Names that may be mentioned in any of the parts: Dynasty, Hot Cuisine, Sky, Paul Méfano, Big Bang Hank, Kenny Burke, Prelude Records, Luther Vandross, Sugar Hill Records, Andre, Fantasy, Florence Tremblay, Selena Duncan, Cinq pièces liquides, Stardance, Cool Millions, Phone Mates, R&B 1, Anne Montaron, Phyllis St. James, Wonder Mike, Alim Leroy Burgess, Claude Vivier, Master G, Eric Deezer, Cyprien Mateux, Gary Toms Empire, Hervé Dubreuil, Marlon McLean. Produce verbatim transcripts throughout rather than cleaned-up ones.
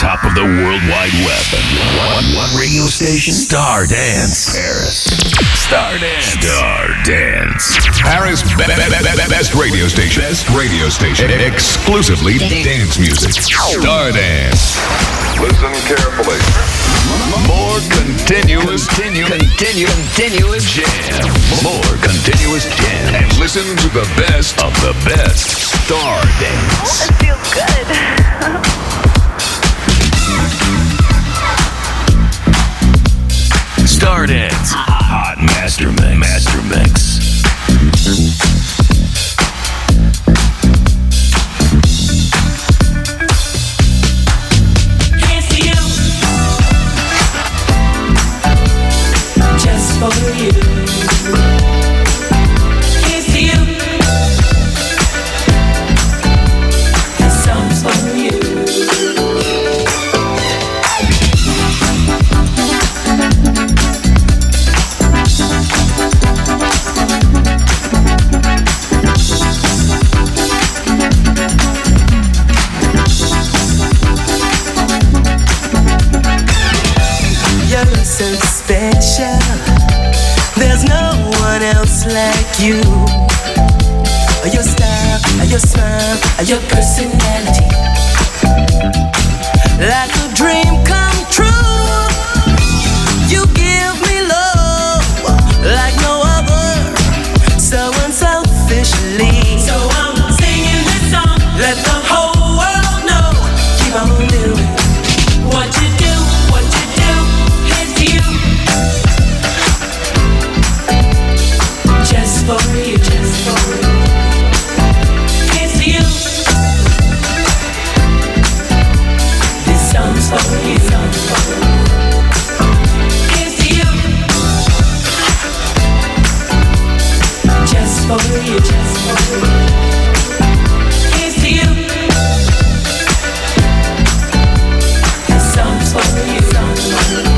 top of the World Wide Web. What radio station? Stardance, Paris. Stardance, Stardance, Paris. Best radio station. Best radio station. Exclusively dance music. Stardance. Listen carefully. More continuous, continuous, continuous jam. More continuous jam. And listen to the best of the best. Stardance. It feels good. Stardance. Hot Master Mix. Master Mix. Like you, your style, your smile, your personality, like a dream come true. You give me love like no other, so unselfishly. So I'm singing this song, let the whole world know. Keep on doing what you do, what you do, it's you. For you, just for you. It's you. This song's for you, song's for you. It's you. Just for you, just for you. It's you. This song's for you, song's for you.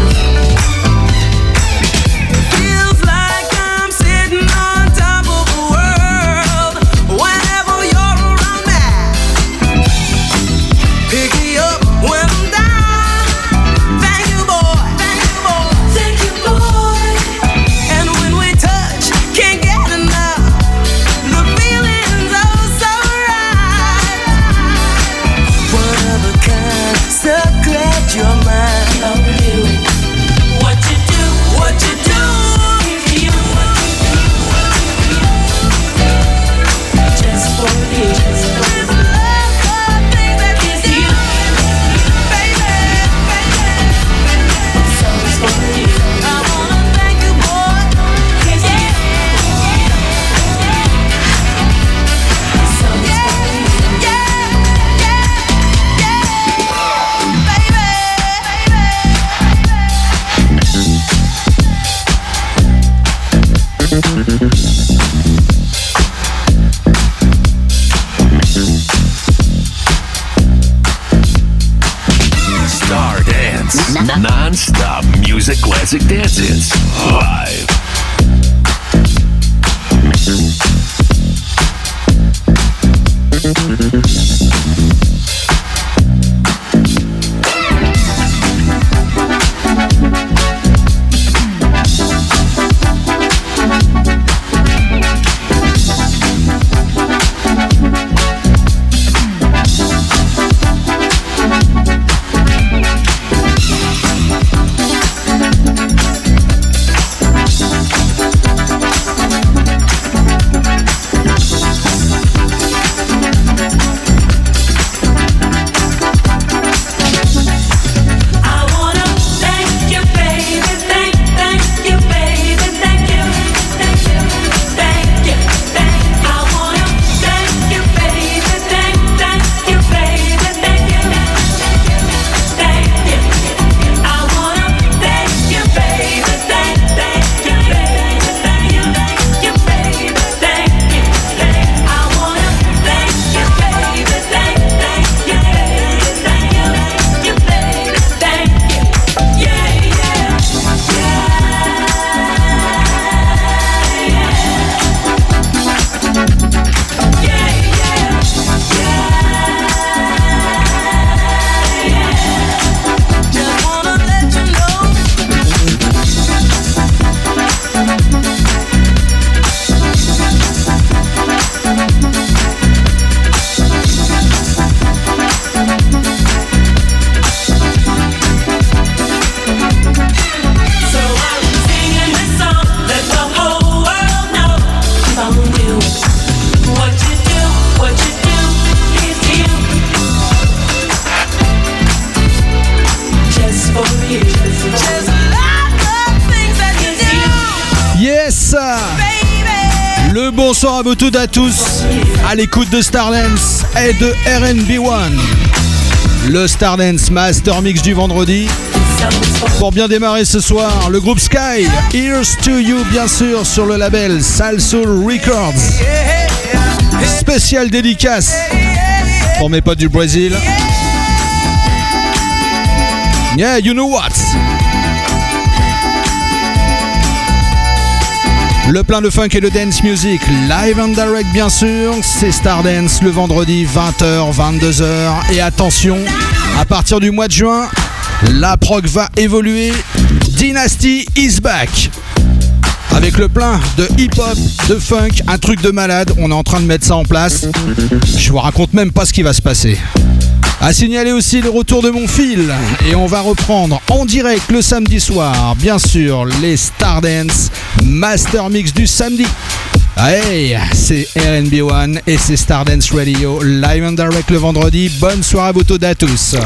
Non-stop music, classic dances, live. bonsoir à vous toutes et à tous, à l'écoute de Stardance et de R and B one, le Stardance Master Mix du vendredi. Pour bien démarrer ce soir, le groupe Sky, Here's to You bien sûr, sur le label Salsoul Records. Spécial dédicace pour mes potes du Brésil. Yeah, you know what? Le plein de funk et de dance music, live and direct bien sûr, c'est Stardance le vendredi vingt heures, vingt-deux heures. Et attention, à partir du mois de juin, la prog va évoluer. Dynasty is back. Avec le plein de hip-hop, de funk, un truc de malade, on est en train de mettre ça en place. Je vous raconte même pas ce qui va se passer. À signaler aussi le retour de mon Phil. Et on va reprendre en direct le samedi soir, bien sûr, les Stardance Master Mix du samedi. Hey, c'est R and B one et c'est Stardance Radio, live and direct le vendredi. Bonne soirée à vous tous et à tous. Hot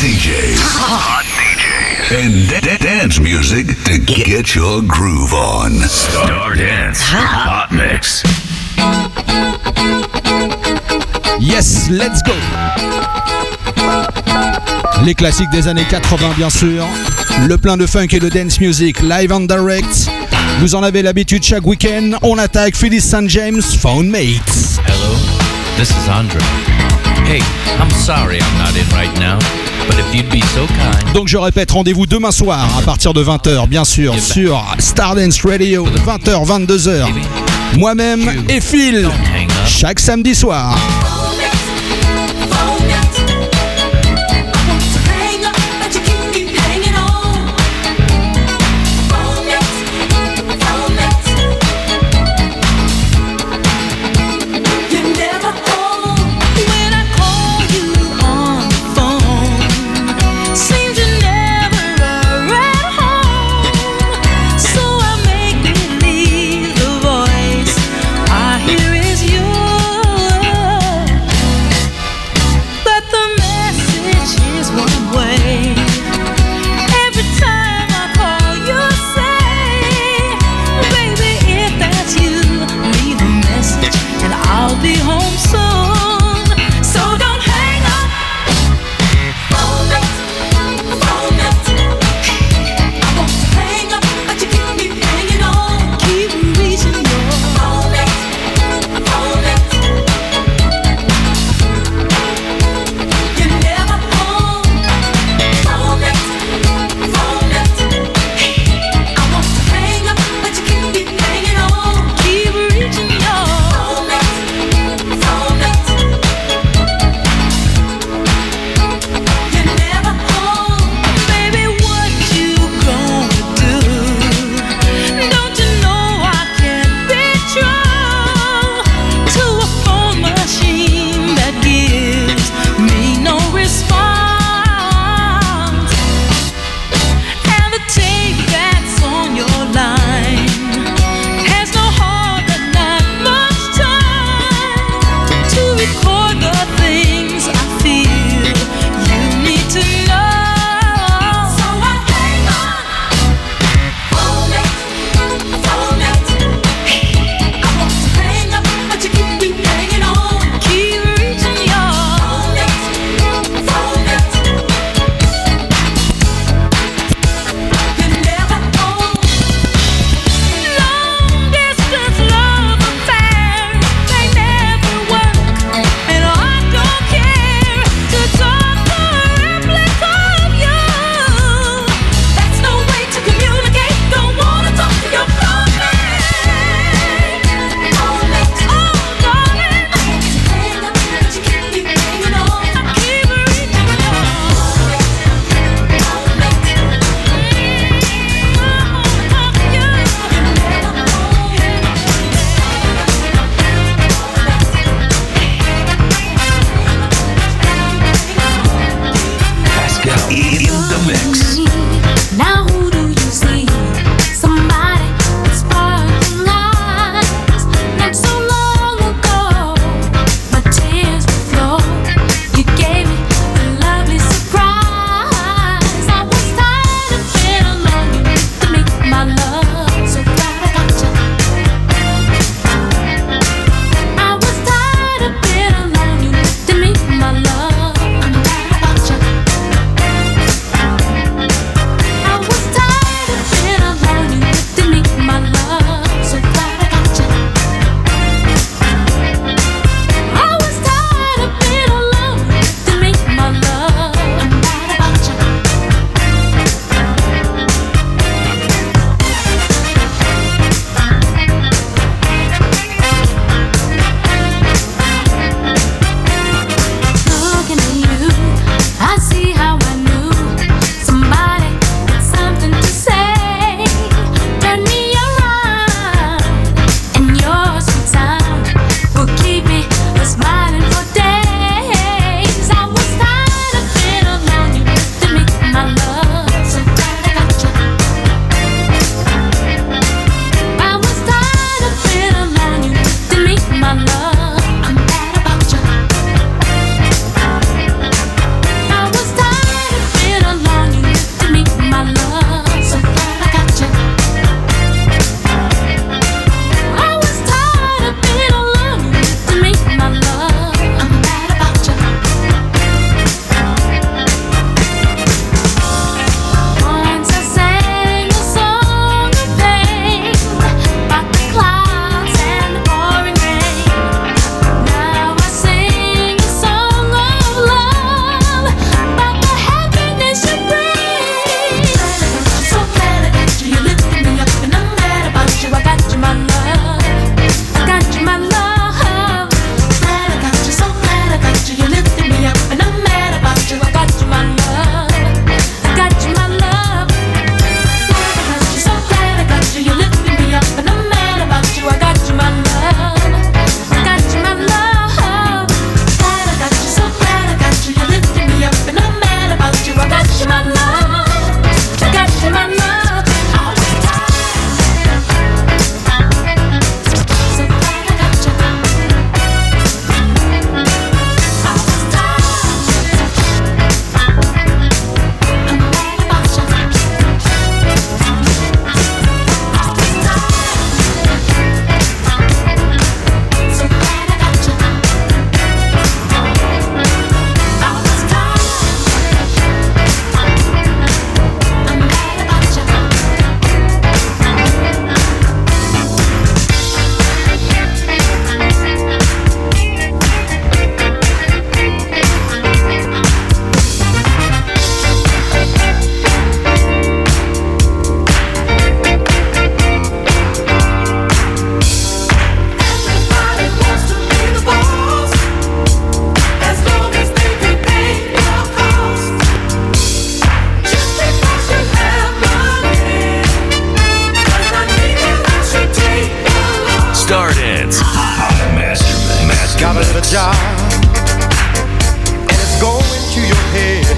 D Js, hot D Js, and da- dance music to get your groove on. Stardance Hot Mix. Yes, let's go. Les classiques des années quatre-vingts bien sûr, le plein de funk et de dance music, live and direct. Vous en avez l'habitude chaque week-end, on attaque Phyllis Saint James, Phone Mates. Hello, this is Andre. Hey, I'm sorry I'm not in right now, but if you'd be so kind. Donc je répète, rendez-vous demain soir à partir de vingt heures, bien sûr, sur Stardance Radio, vingt heures, vingt-deux heures. Moi-même et Phil, chaque samedi soir.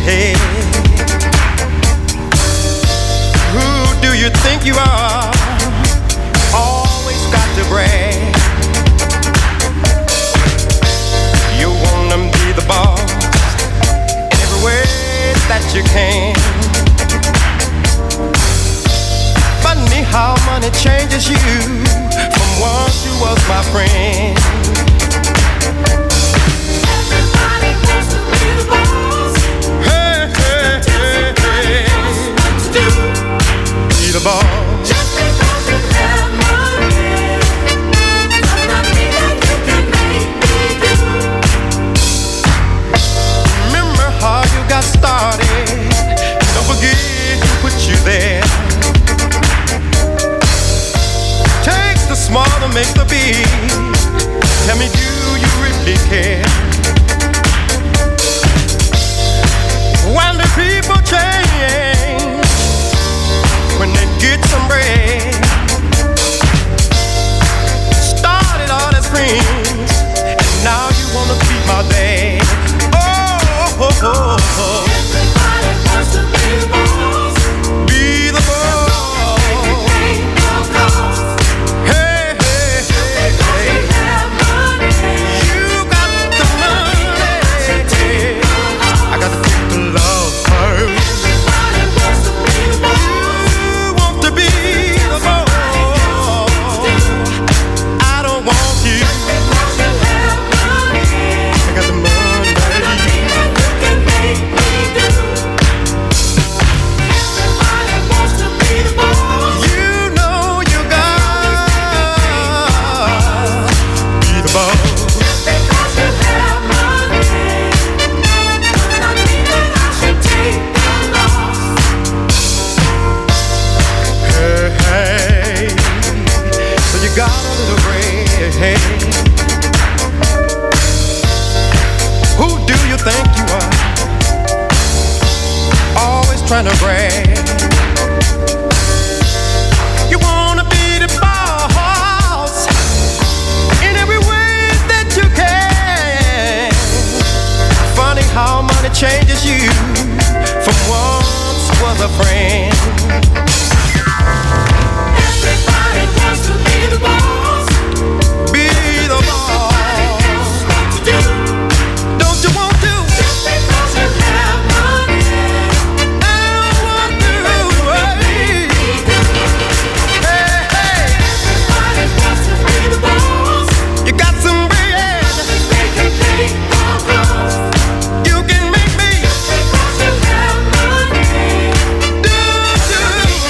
head. Who do you think you are? Always got to brag. You wanna be the boss in every way that you can. Funny how money changes you from once you was my friend. The ball. Just because you have money does not mean that you can make me do. Remember how you got started. Don't forget who put you there. Take the small and make the big. Tell me, do you really care? When the people change, when they get some bread, started all as friends, and now you wanna be my dad. Oh, oh, oh, oh. Everybody wants to be the boss. Be the boss. They no cost. Hey, hey, hey. Just because you have money, you got the money. I got to take the love first. Trying to brag. You wanna be the boss in every way that you can. Funny how money changes you from once was a friend. Everybody wants to be the boss. Be the boss. Everybody else wants to do. Don't you want to? Just because you have money. You can make me. Just because you have money. Do, do.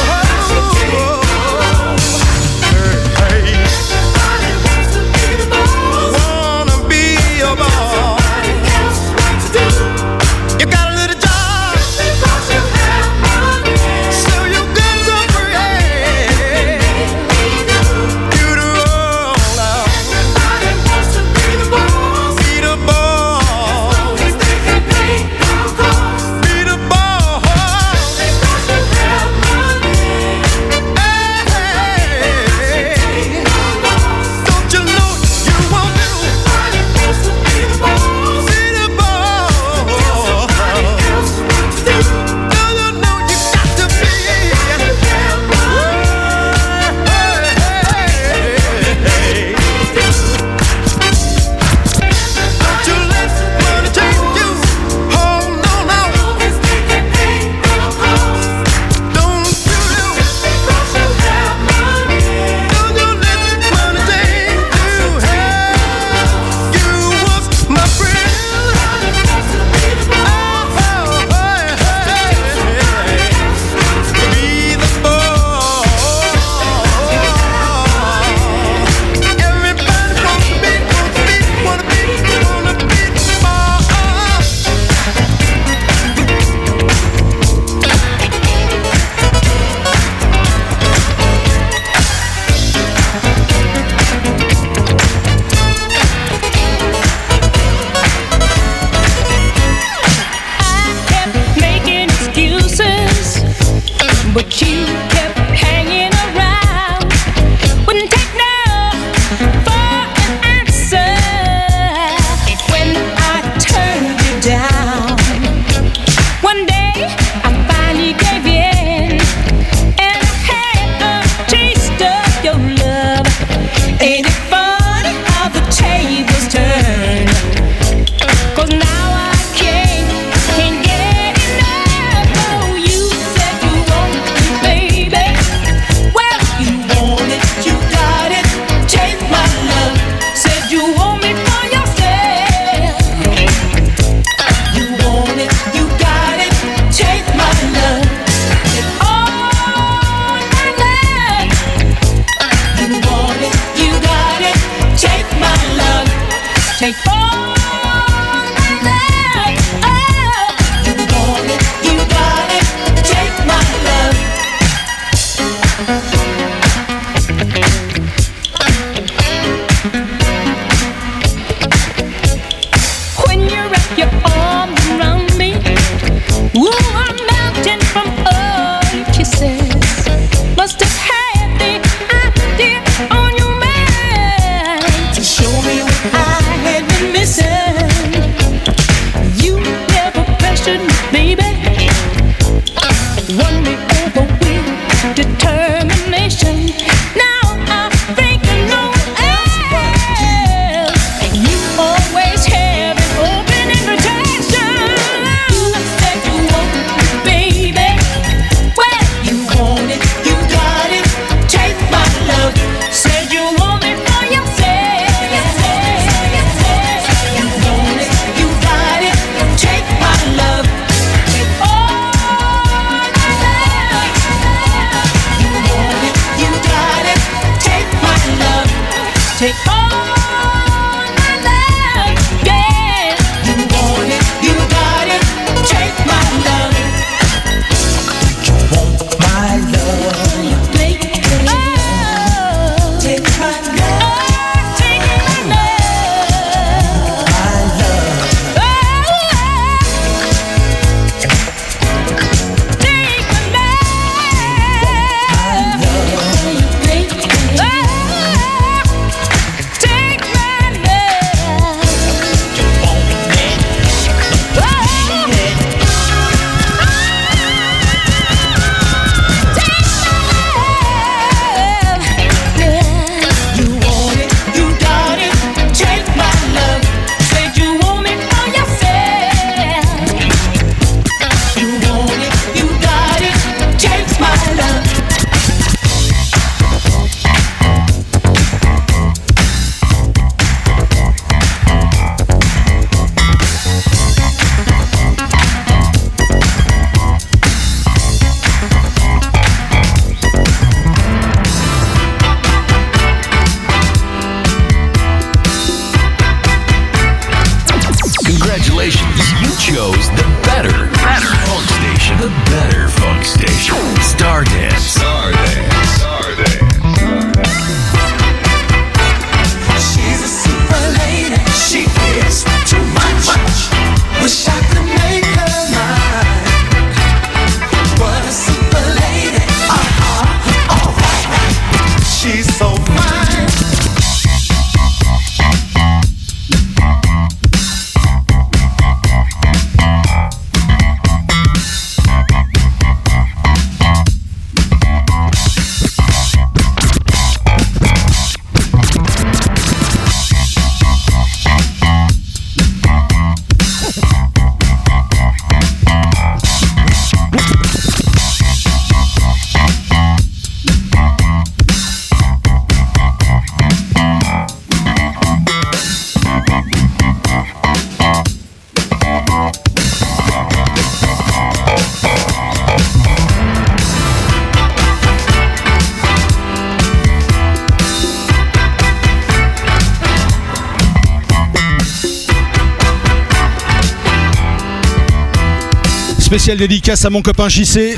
Spéciale dédicace à mon copain J C.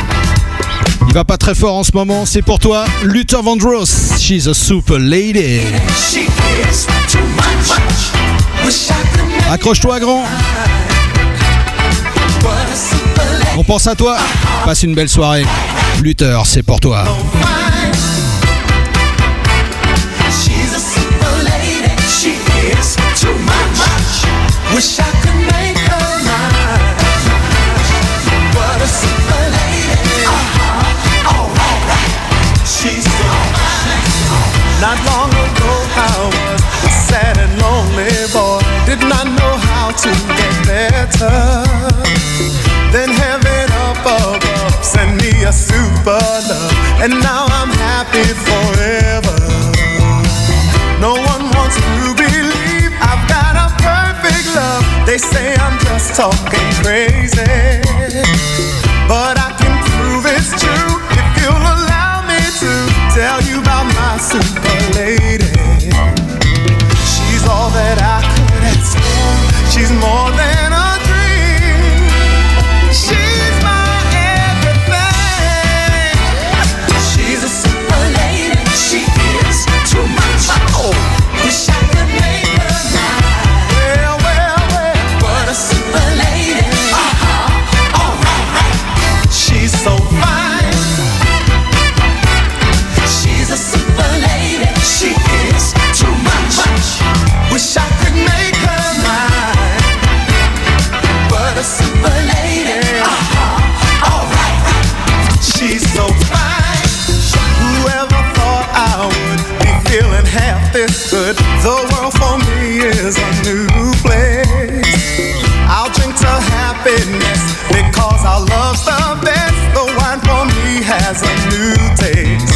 Il va pas très fort en ce moment. C'est pour toi, Luther Vandross. She's a super lady. Accroche-toi, grand. On pense à toi. Passe une belle soirée. Luther, c'est pour toi. Not long ago I was a sad and lonely boy. Did not know how to get better than heaven above. Send me a super love, and now I'm happy forever. No one wants to believe I've got a perfect love. They say I'm just talking crazy, but I can prove it's true if you'll allow me to tell you about my super lady. She's all that I could ask for. She's more than a dream. She's my everything. She's a super lady. She is too much. Oh, wish I could make her mine. Well, well, well. What a super lady. Uh-huh. All right, right. She's so fine. She's a super lady. She is too much. Wish I could make her mine. What a super lady. Uh-huh. All right, right. She's so fine. Whoever thought I would be feeling half this good? The world for me is a new place. I'll drink to happiness because our love's the best. The wine for me has a new taste.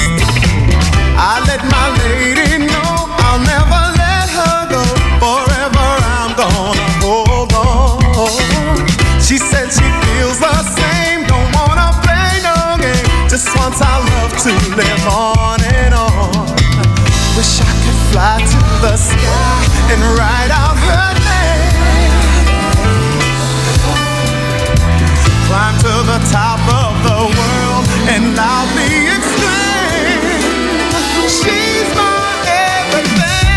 I let my lady know I'll never let her go. Forever I'm gonna hold on. She said she feels the same. Don't wanna play no game. Just wants our love to live on and on. Wish I could fly to the sky and write out her name. Climb to the top of the world and loudly exclaim, she's my everything. Baby.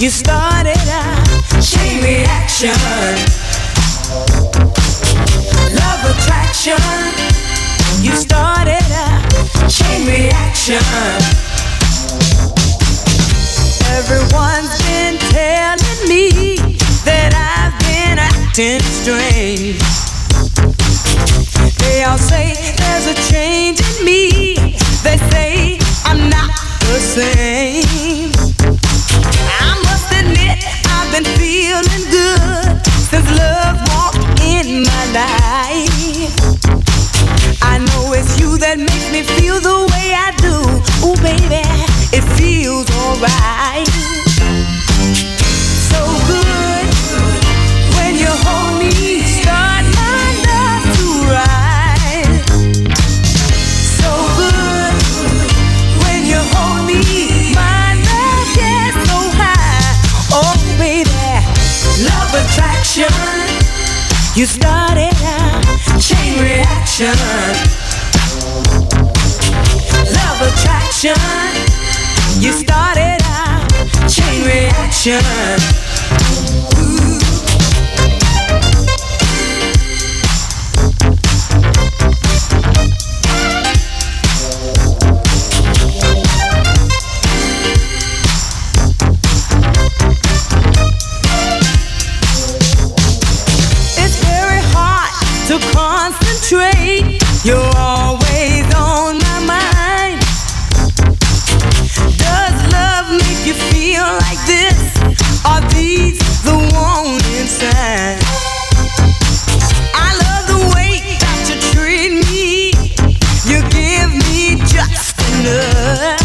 You started a chain reaction, love attraction. You started a chain reaction. Everyone's been telling me that I've been acting strange. They all say there's a change in me. They say I'm not the same. I must admit I've been feeling good since love walked in my life. I know it's you that makes me feel the way I do. Ooh, baby, it feels alright. So good when you hold me, start my love to rise. So good when you hold me, my love gets so high. Oh baby, love attraction. You started a chain reaction, love attraction. You started a chain reaction. You're always on my mind. Does love make you feel like this? Are these the warning signs? I love the way that you treat me. You give me just enough.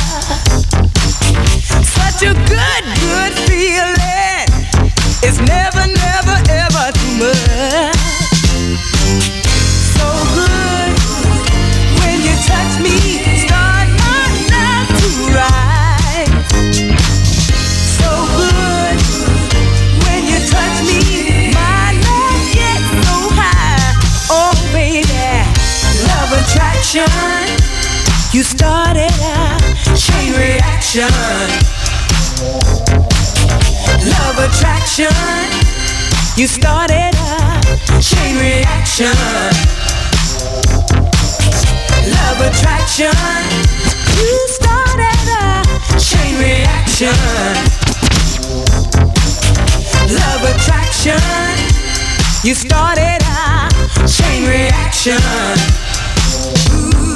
Such a good, good feeling. It's never, never, ever too much. Touch me, start my love to rise. So good when you touch me, my love gets so high. Oh baby, love attraction. You started a chain reaction, love attraction. You started a chain reaction, love attraction. You started a chain reaction, love attraction. You started a chain reaction. Ooh.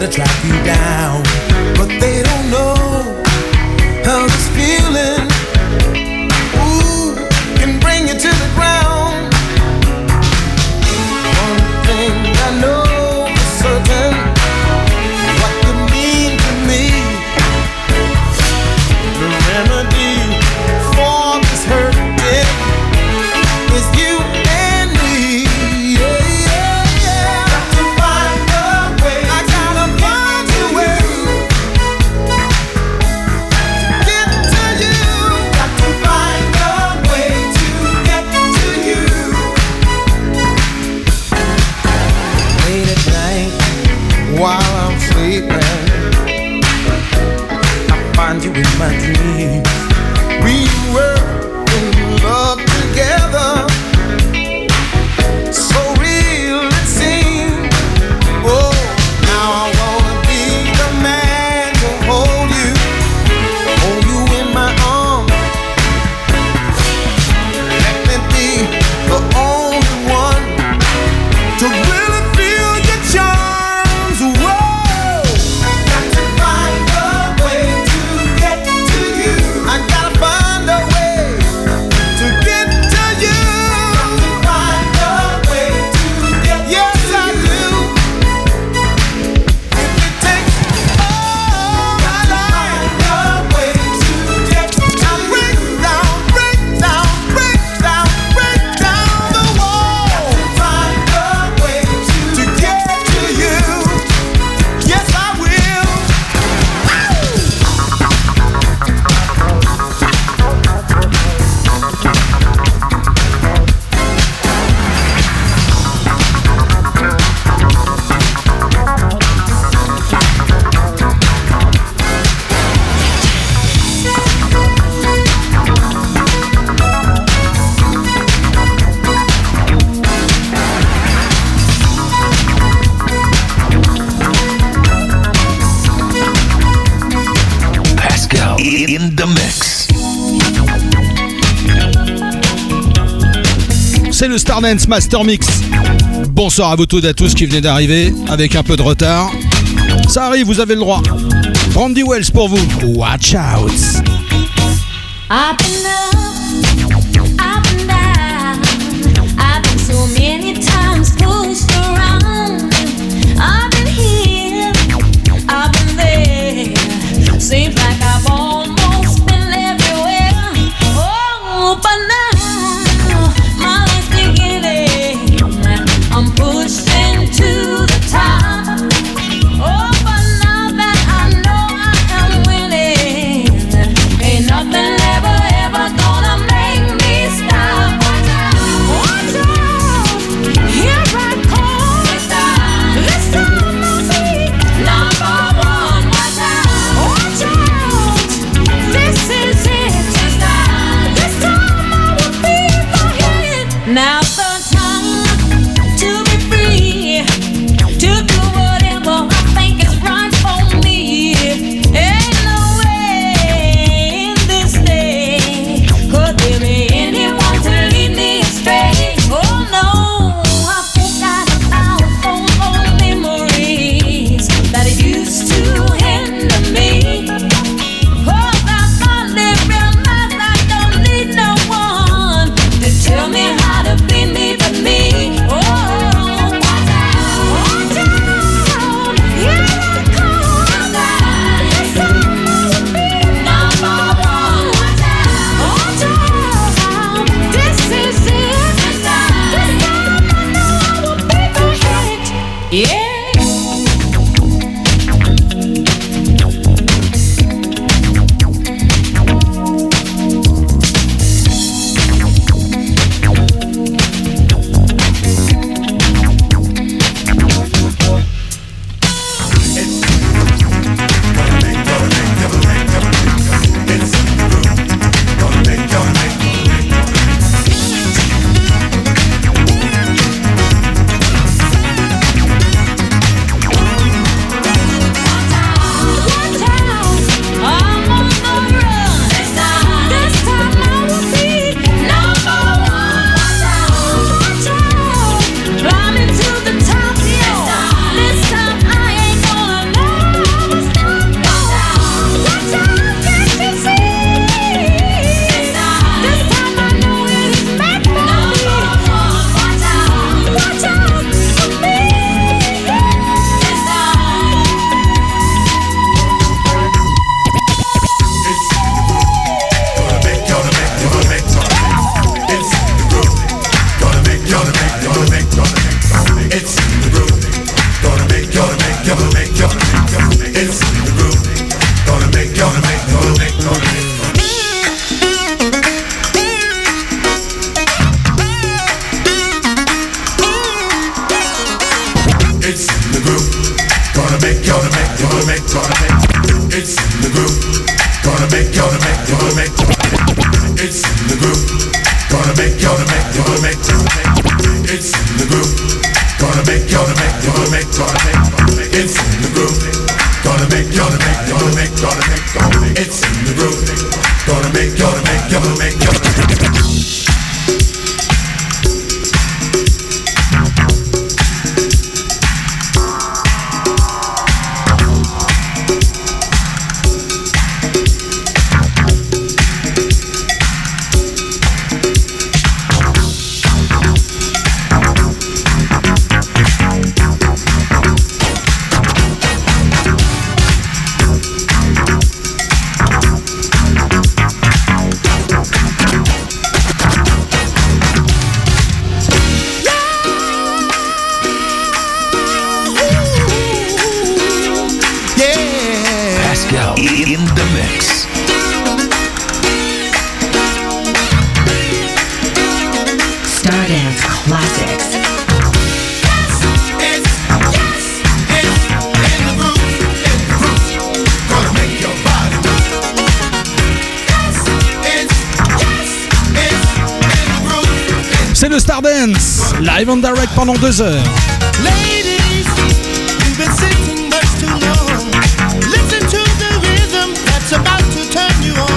To track you down, but they don't know how this feeling, ooh, can bring you to the ground. One thing I know for certain, what you mean to me, the remedy for this hurting is you and me. Yeah, yeah. Where in the mix. C'est le Stardance Master Mix. Bonsoir à vous tous et à tous qui venez d'arriver avec un peu de retard. Ça arrive, vous avez le droit. Brandy Wells pour vous. Watch out. I've been up, I've been down, I've been so many times pushed around. I've been here, I've been there, seems like I've almost been everywhere. Oh, but now, my life's beginning, I'm pushed into the top. Oh, but now that I know I am winning, ain't nothing left. Now the time to be free, to do whatever I think is right for me. Ain't no way in this day could there be anyone to lead me astray. Oh no, I forgot about all old memories that it used to hinder me. Oh, I finally realized I don't need no one to tell me. Live and direct pendant deux heures. Ladies, you've been sitting much too long. Listen to the rhythm that's about to turn you on.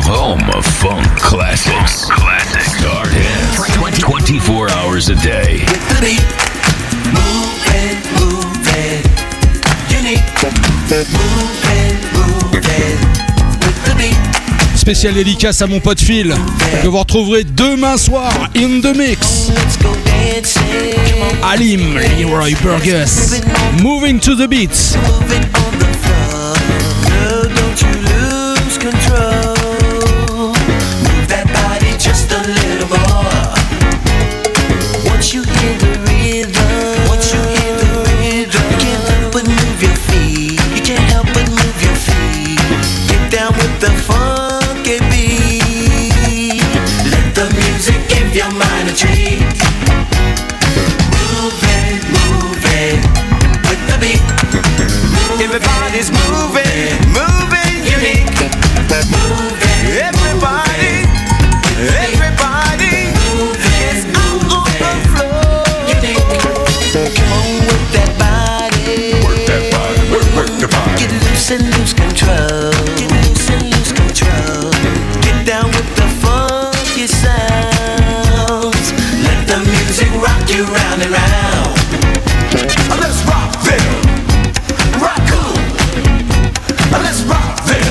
the home of funk classics. Funk classics. Stardance. twenty-four hours a day. Get the beat. Move and move it. Unique. Move and move it. With the beat. Spécial dédicace à mon pote Phil, que vous retrouverez demain soir in the mix. Alim Leroy Burgess. Moving to the beat. Control. Move that body just a little more. Once you hear the rhythm, once you hear the rhythm, you can't help but move your feet. You can't help but move your feet. Get down with the funky beat. Let the music give your mind a treat. Move it, move it with the beat. Move everybody's moving, moving unique. Everybody, everybody is out on the floor. Come on, work that body. Work that body, work, work the body. Get loose and lose control. Get loose and lose control. Get down with the funky sounds. Let the music rock you round and round. Let's rock, Phil. Rock cool. Let's rock, Phil.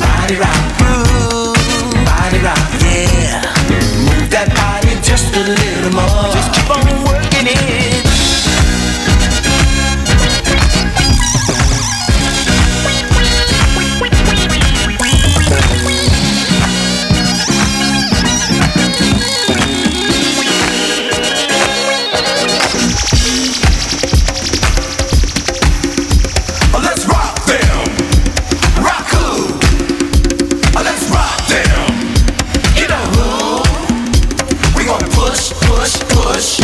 Body rock, move, body rock, yeah. Move that body just a little more. Just keep on working it. Push, push, push.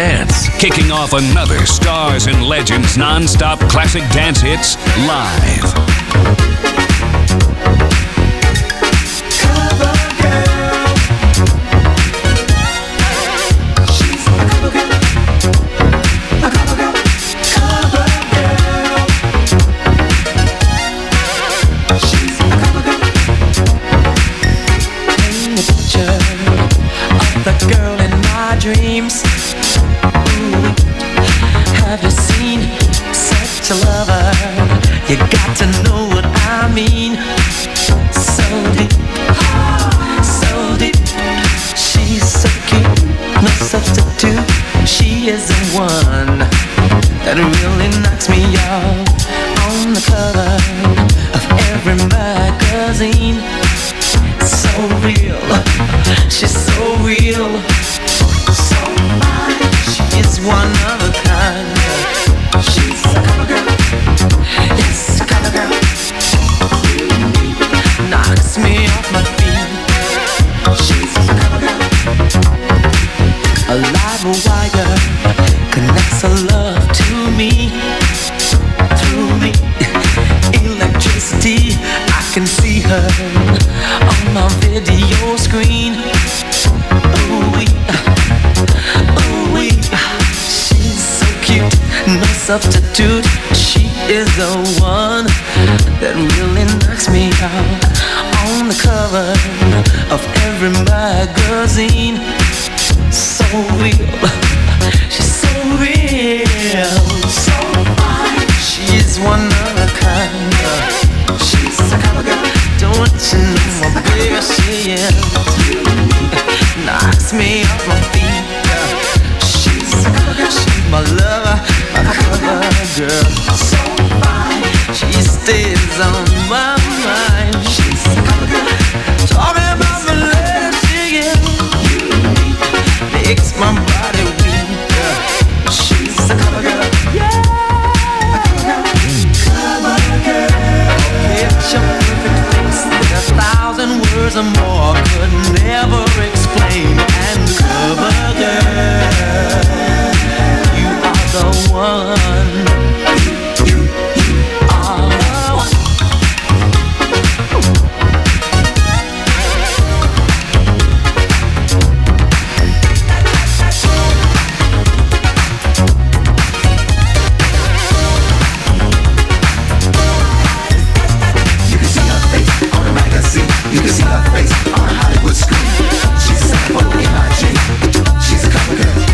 Dance, kicking off another Stars and Legends non-stop classic dance hits live. Dreams. Ooh. Have you seen such a lover? You got to know what I mean. So deep, so deep. She's so cute, no substitute. She is the one that really knocks me off. On the cover of every magazine. So real, she's so real. She's one of a kind. She's a cover girl. Yes, a cover girl. Knocks me off my feet. She's a cover girl. A live wire connects her love to me. Through me. Electricity. I can see her on my video screen. No substitute, she is the one that really knocks me out. On the cover of every magazine. So real, she's so real. So fine, she is one of a kind. She's a cover girl. Don't you know how big she is? Knocks me off my feet. She's a cover girl. She's my lover. A cover girl, so fine. She stays on my mind. She's a cover girl. Talking about the love she gives. You and me makes my body weak. She's a cover girl. Yeah, a cover girl. It's your perfect face that a thousand words or more could never explain. And cover girl. The one you, you are the one. You can see her face on a magazine. You can see her face on a Hollywood screen. She's a sample in my jeans. She's a cover girl.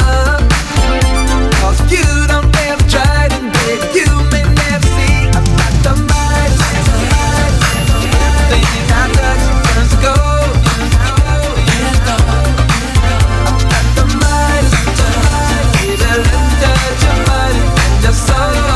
love, 'cause you don't ever try to make, you may never see. I'm not the mightiest, everything I touch turns to gold. I'm not the mightiest, baby, let me touch your body and your soul.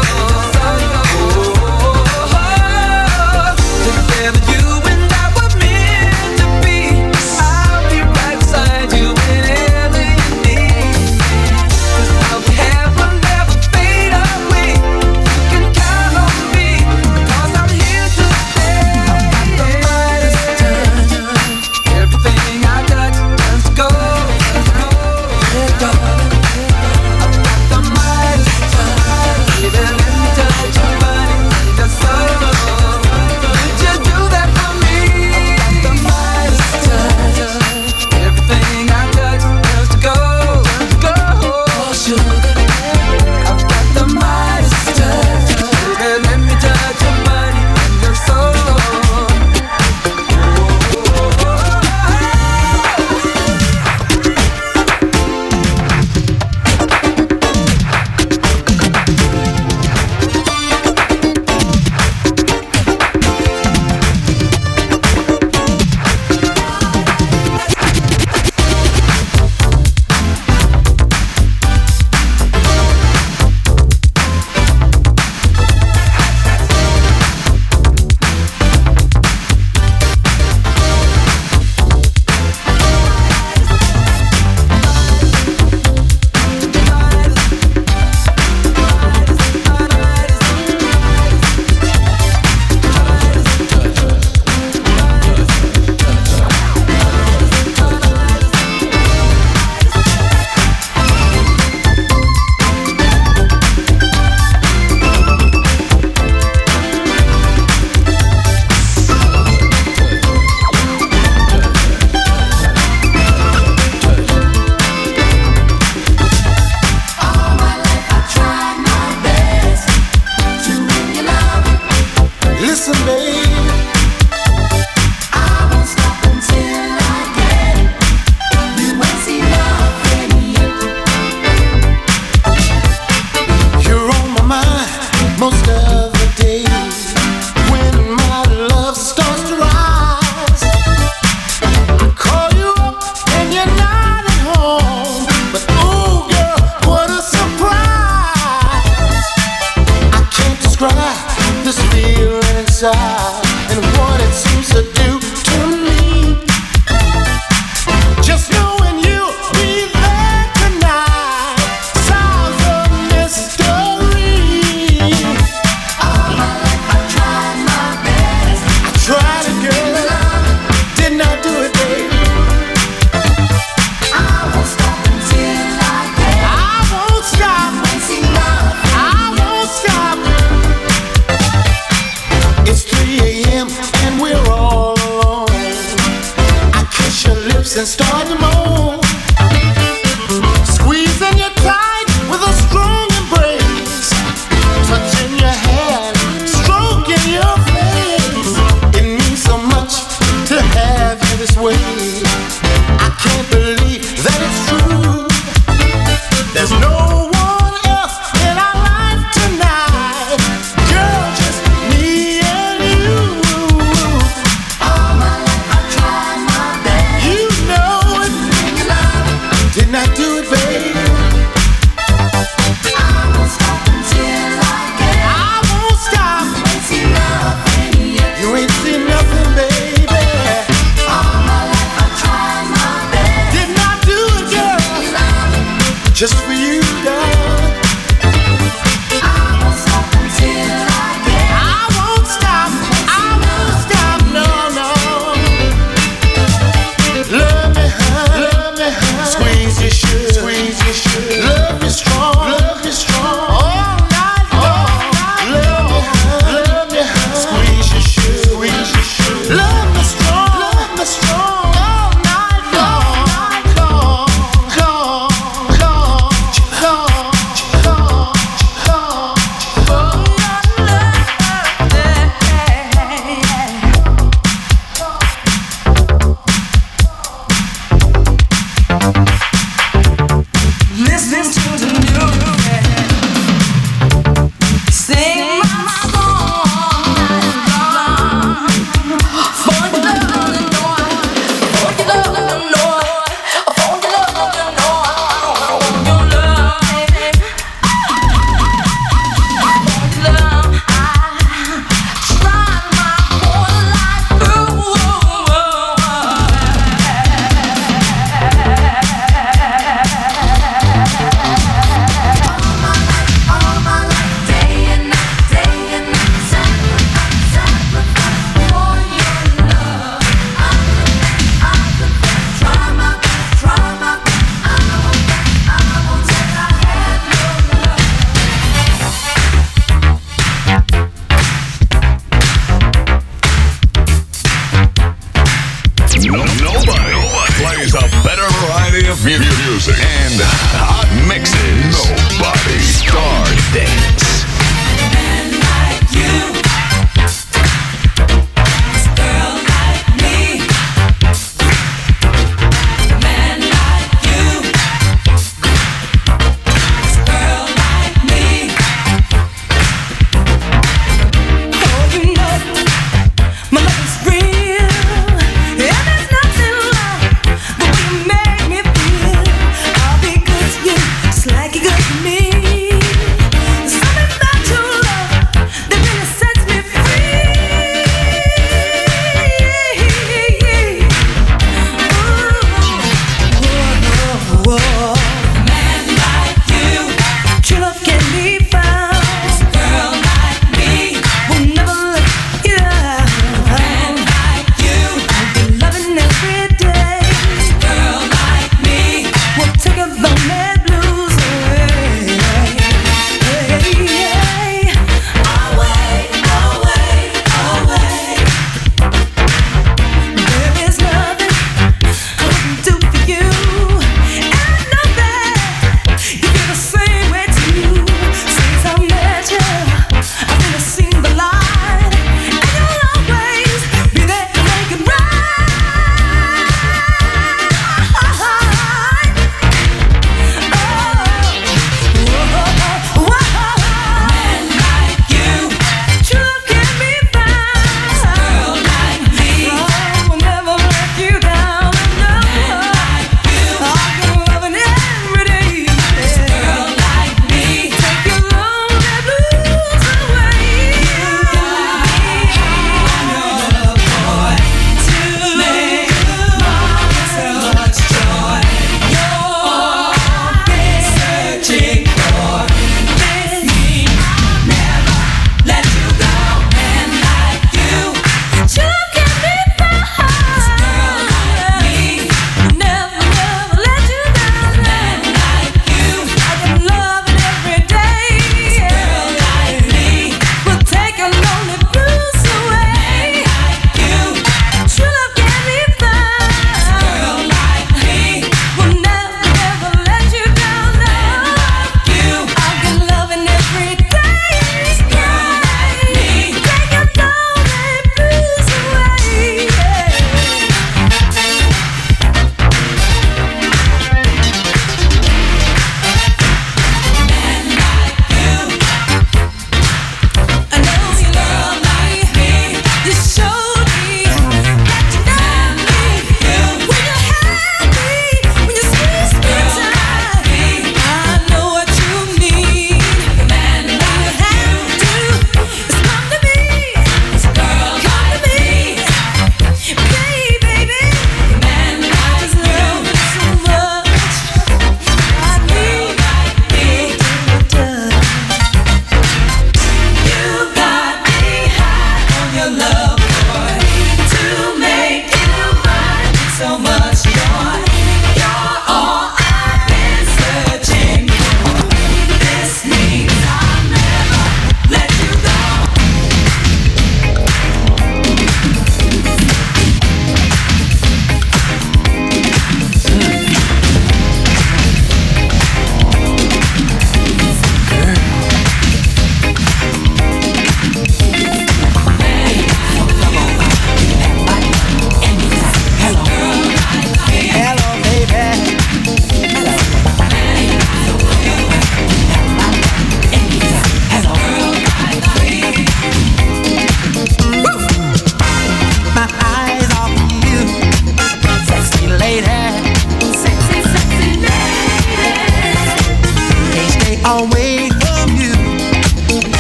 always love you,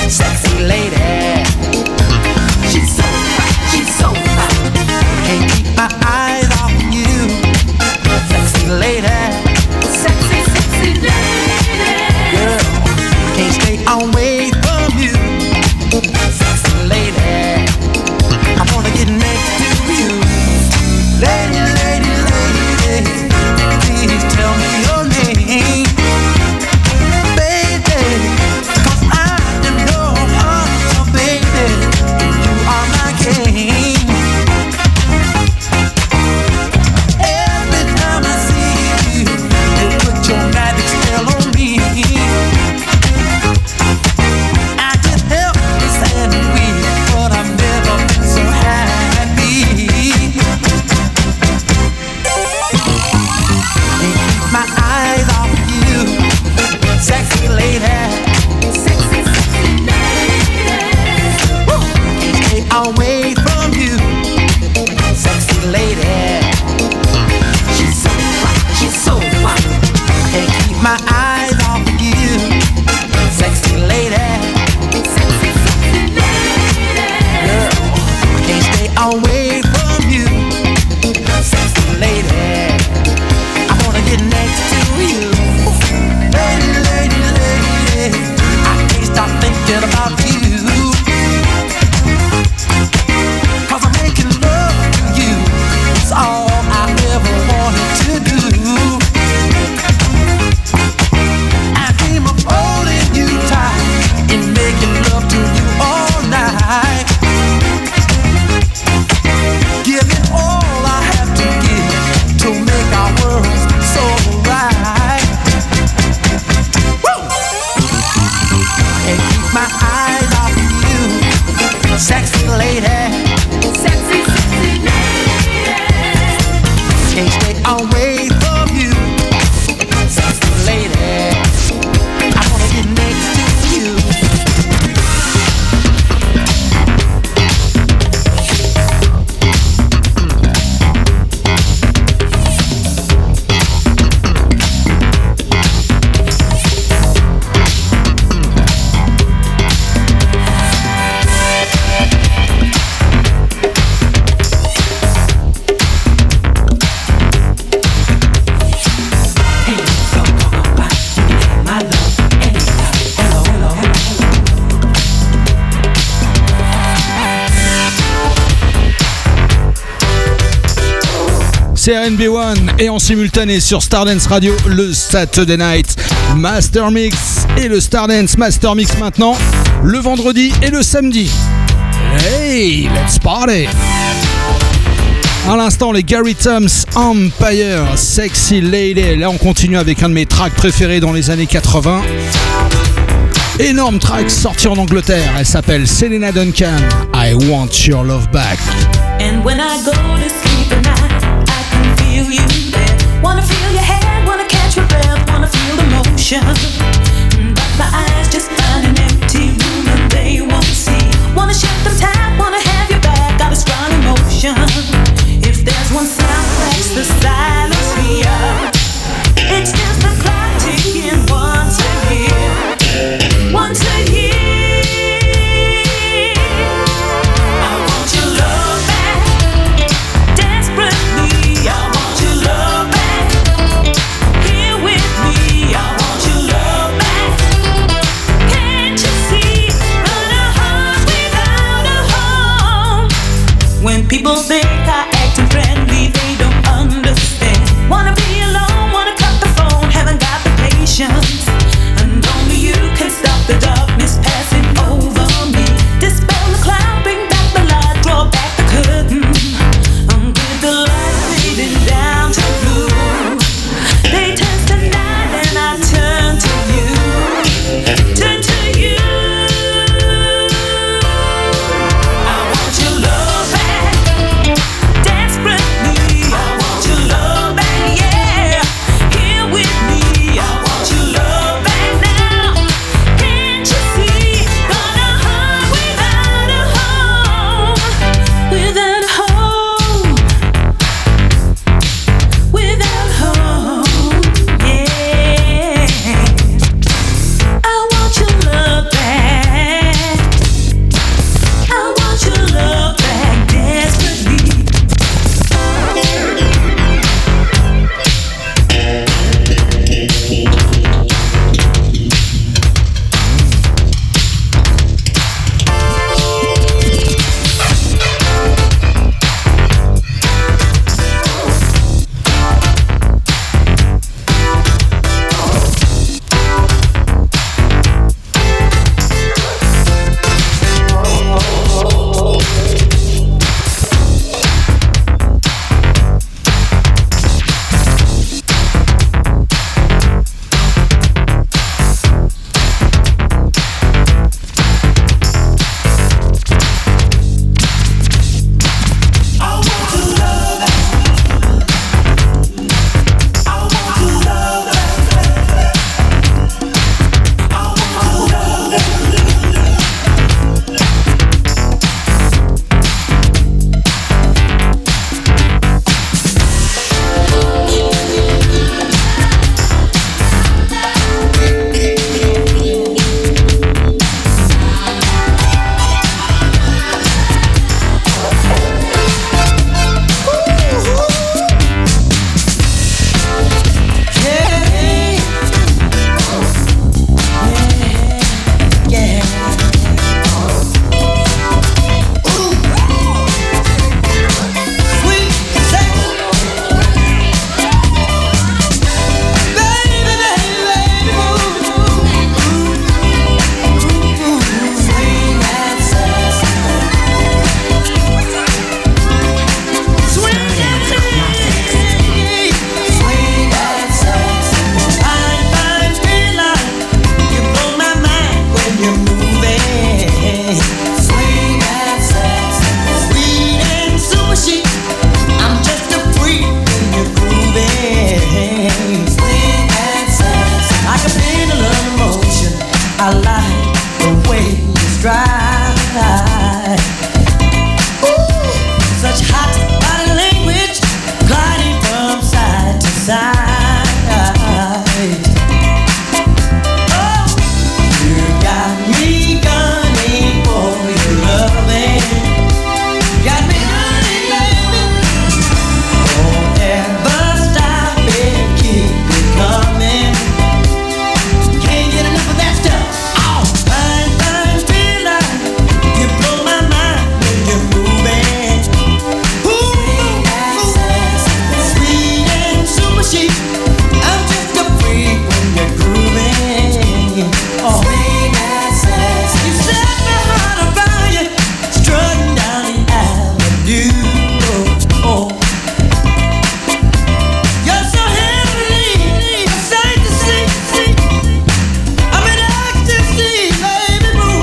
sexy lady. She's so hot, she's so hot. Can't keep my eyes off you, sexy lady. Sexy, sexy lady. Girl, can't stay away from you, sexy lady. I wanna get next to you, lady, lady, lady. Please tell me your name. R and B one et en simultané sur Stardance Radio le Saturday Night Master Mix et le Stardance Master Mix maintenant le vendredi et le samedi. Hey, let's party! À l'instant, les Gary Toms Empire, Sexy Lady. Là, on continue avec un de mes tracks préférés dans les années quatre-vingts. Énorme track sorti en Angleterre. Elle s'appelle Selena Duncan. I Want Your Love Back. And when I go to sleep at night, you there. Wanna feel your head, wanna catch your breath, wanna feel the motion. But my eyes just find an empty room and they won't see. Wanna shut them tight, wanna have your back, got a strong emotion. If there's one sound that's the silence here, it's just the clock ticking once a year, once a year. I like the way you stride. Ooh, such hot body language, gliding from side to side. Oh, you got me gunning for your loving. Got me gunning. Don't ever stop it, keep it coming. Can't get enough of that stuff. Oh, fine, fine feeling. You blow my mind when you're moving. Ooh, ooh, ooh. Sweet and super chic. I'm just a freak when you're grooving. Oh. You set my heart on fire, strutting down the avenue. Oh, oh. You're so heavenly, it's safe to see, see. I'm in ecstasy, baby, boo.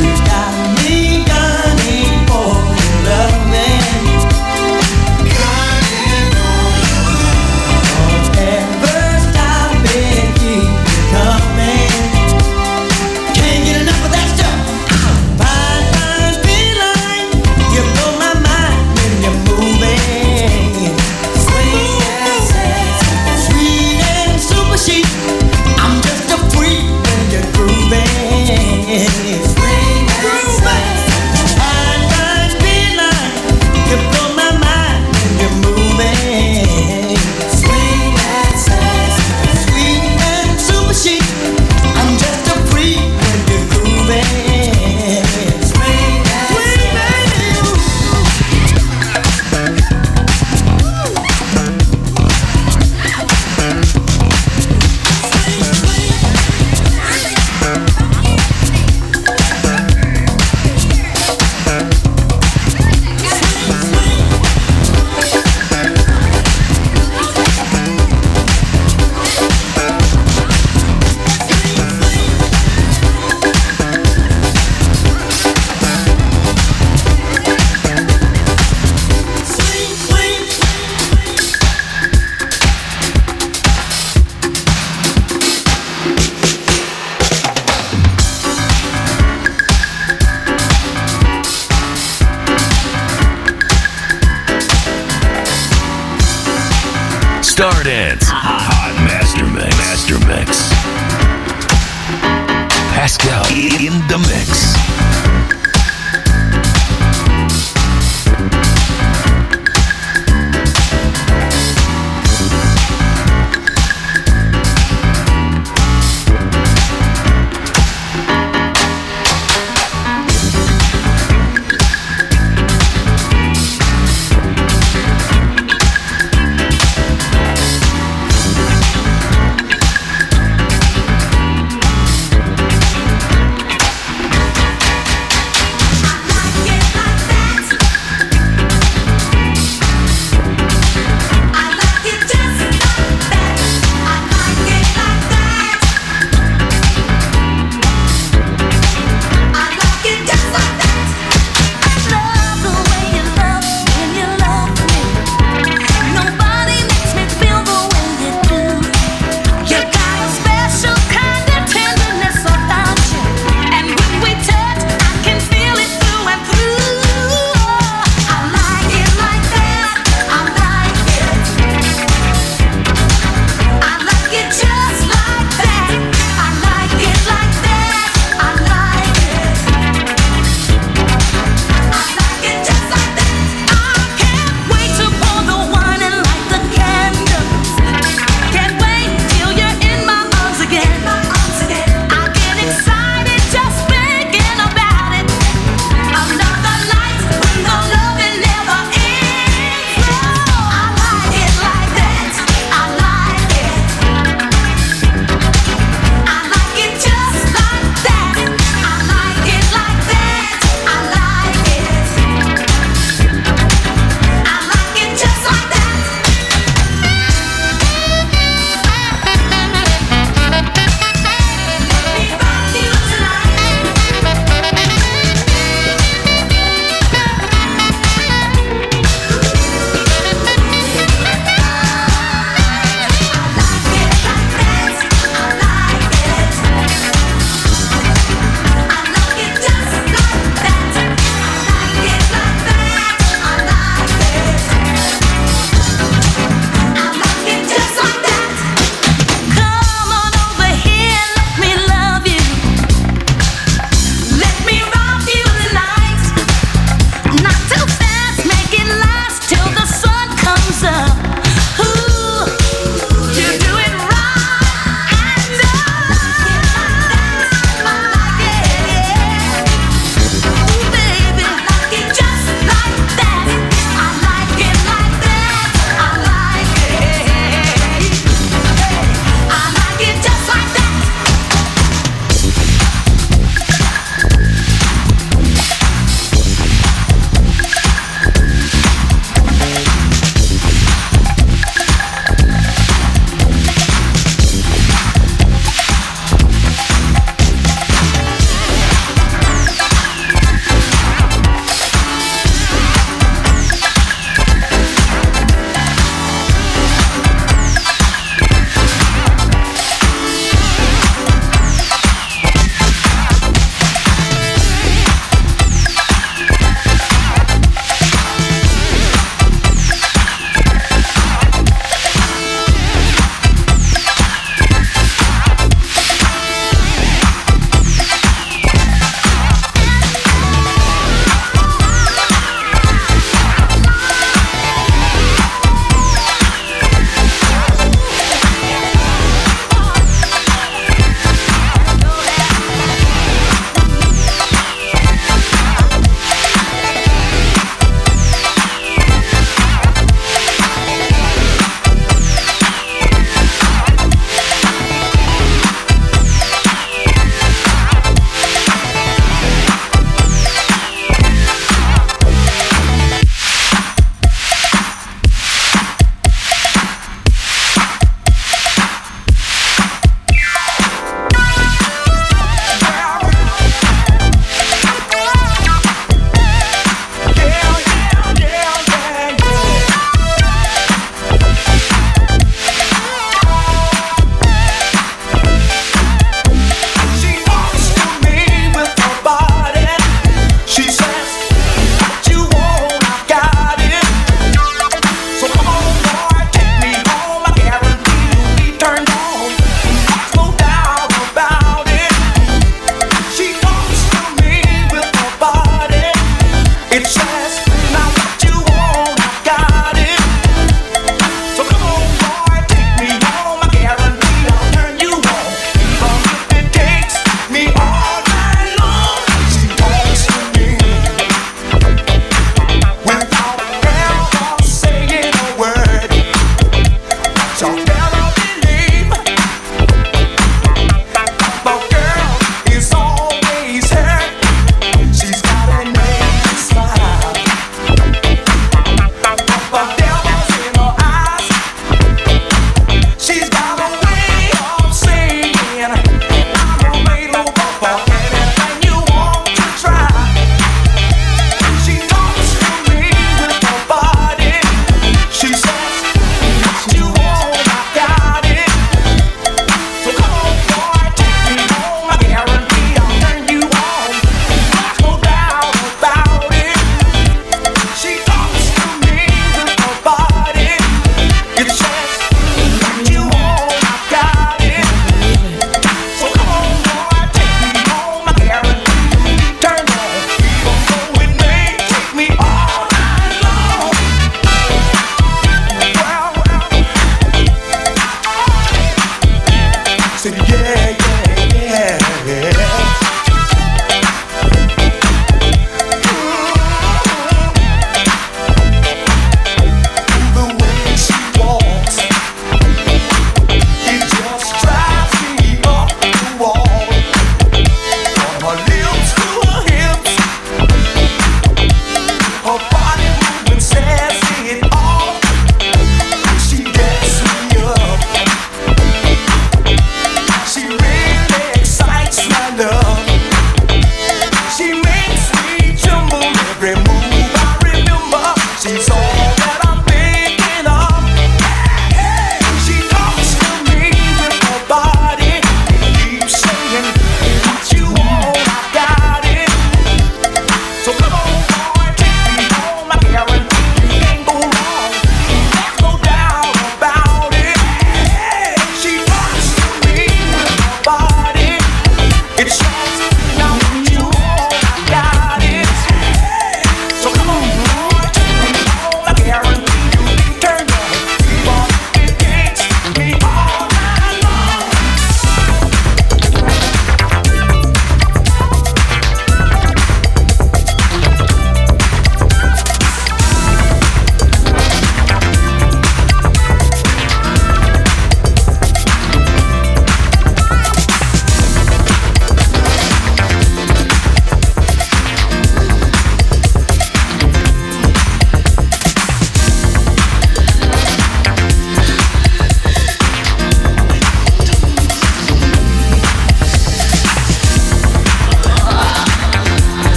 You got me gunning for your loving. Don't ever stop it, keep it coming. Can't get enough of that stuff. Fine, fine feeling. You blow my mind when you're moving. Sweet and sweet and super chic. I'm just a freak when you're grooving. Grooving. Fine, fine feeling. You blow my mind when you're moving. Sweet and sweet and super chic. I'm just a freak when you're grooving. Sweet and sweet. Stardance Hot Master Mix. Master Mix. Pascal in the mix.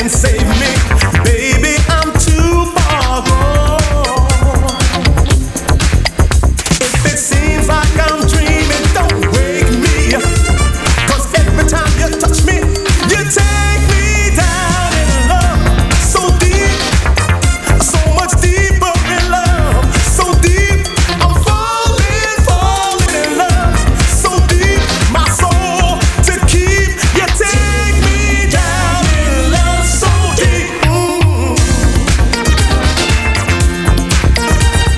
and save me. Baby, I'm too far gone. If it seems like I'm dreaming, don't wake me. 'Cause every time you touch me, you take me down in love. So deep, so much deeper in love. So deep, I'm falling, falling in love. So deep, my soul to keep. You take me down in love. So deep. Mm. Darling,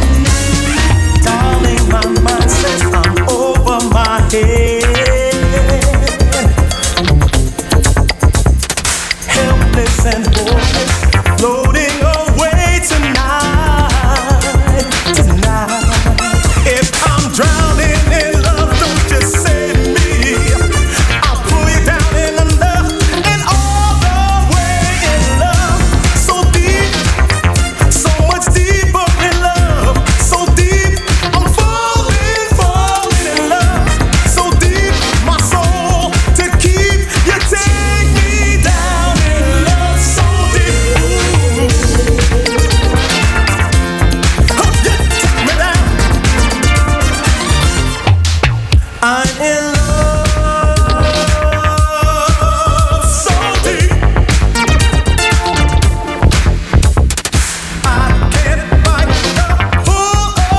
my mind says I'm over my head. Helpless and hopeless, floating away tonight, tonight. If I'm drowning in love, don't just save me. I'll pull you down in under and all the way in love. So deep, so much deeper in love. So deep, I'm falling, falling in love. So deep, my soul to keep. You take me down in love. So deep. Ooh. I'm in love so deep. I can't fight the pull of love so deep. So in love so deep. I'm in love so deep. Spinning round and round, I'm falling. So deep, so much deeper in love. So deep, I'm falling, falling in love. So deep, my soul to keep. You take me down in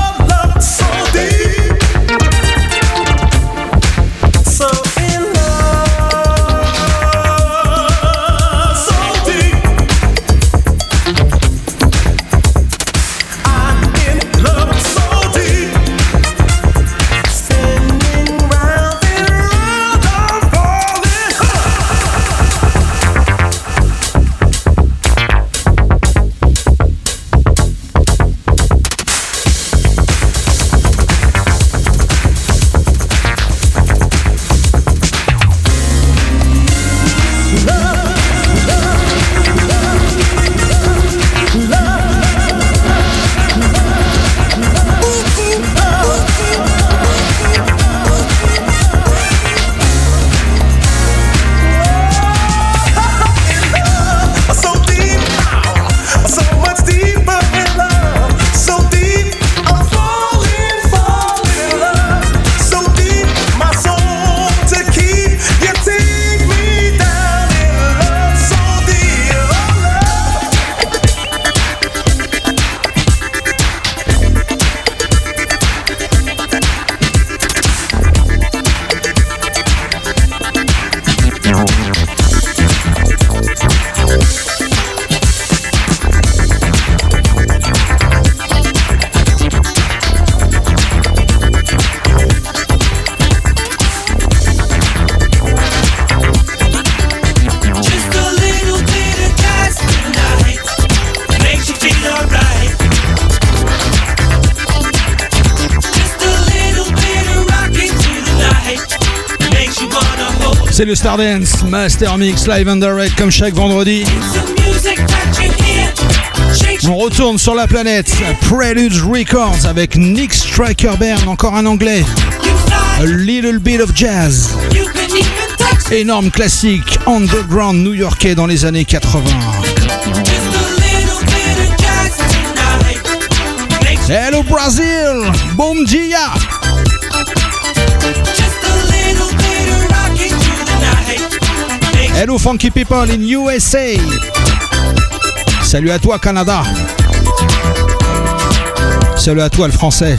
love. So deep, oh love. Just a little bit of class tonight makes you feel alright. Just a little bit of rocking to the night makes you wanna hold C'est le Stardance Master Mix Live Underrated comme chaque vendredi. the music that you hear. Shake On retourne sur la planète Prelude Records avec Nick Strikerberg, encore un anglais. you A fly. little bit of jazz. You can even touch. Énorme classique underground new-yorkais dans les années quatre-vingts. Just a little bit of jazz tonight makes you. Hello Brazil, bom dia. Just a little bit of rocking to the night makes you. Hello funky people in U S A. Salut à toi Canada. Salut à toi le français.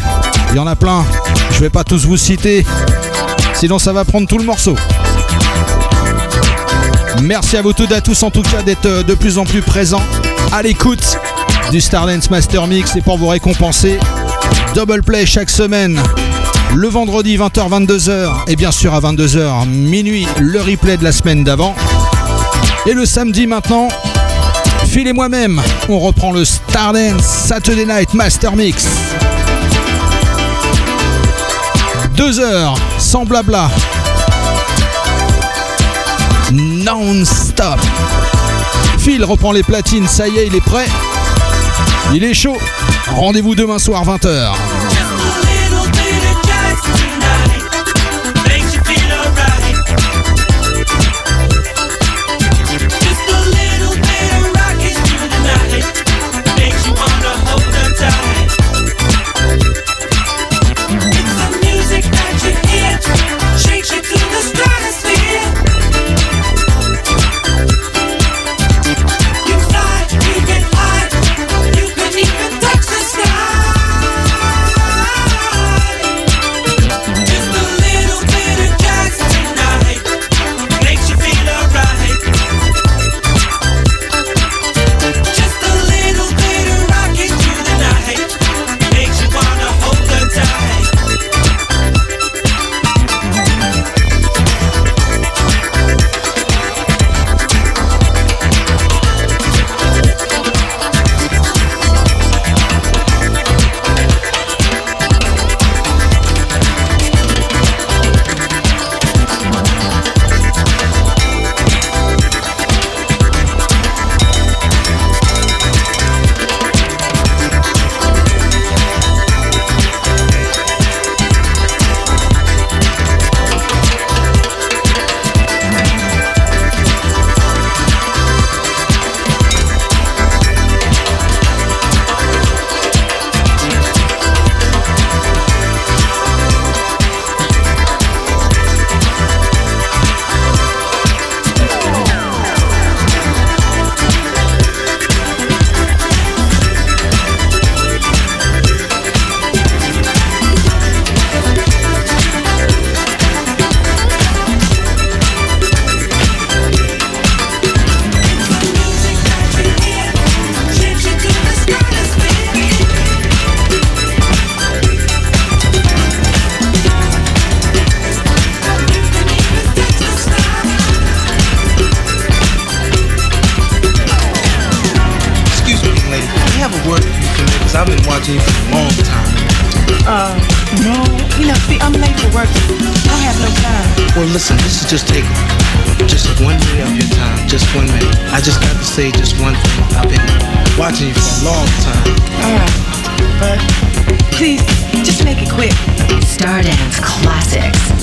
Il y en a plein. Je vais pas tous vous citer. Sinon ça va prendre tout le morceau. Merci à vous toutes et à tous en tout cas d'être euh, de plus en plus présents à l'écoute du Stardance Master Mix, et pour vous récompenser, double play chaque semaine. Le vendredi vingt heures vingt-deux heures et bien sûr à vingt-deux heures minuit le replay de la semaine d'avant. Et le samedi maintenant, Phil et moi-même, on reprend le Stardance Saturday Night Master Mix. Deux heures sans blabla, non-stop. Phil reprend les platines, ça y est, il est prêt. Il est chaud. Rendez-vous demain soir vingt heures. Just a little bit of jazz tonight makes you project in a long time. Uh, no. You know, see, I'm late for work. I don't have no time. Well, listen, this is just taking just one minute of your time. Just one minute. I just got to say just one thing. I've been watching you for a long time. All right, but please, just make it quick. Stardance Classics.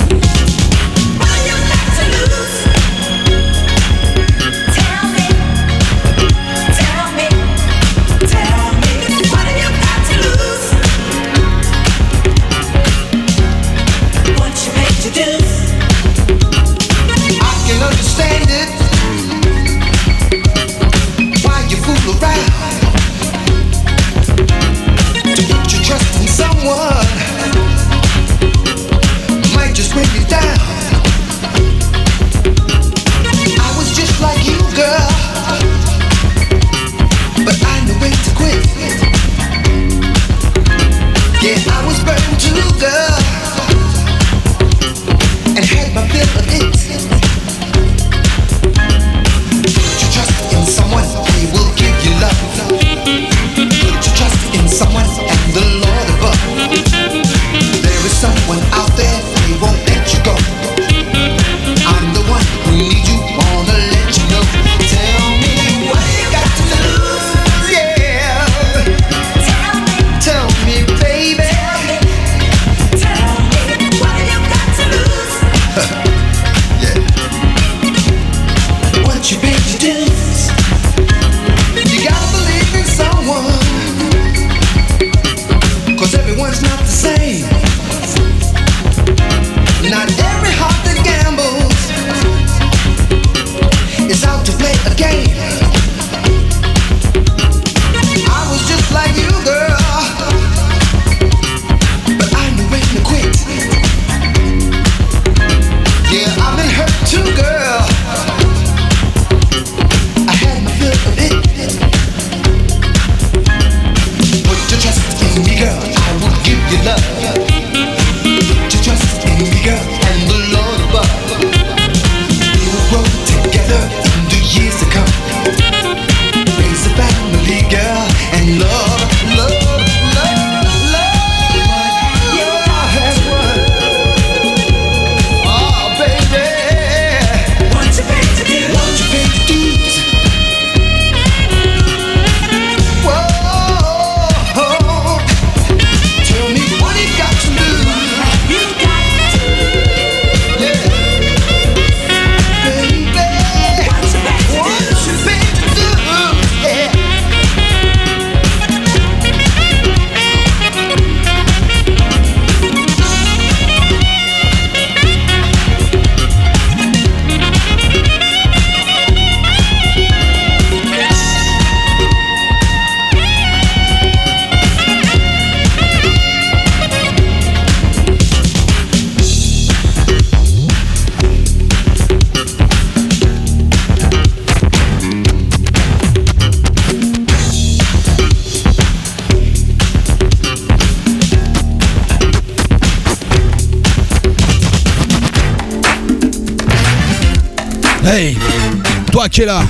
Toi qui es là,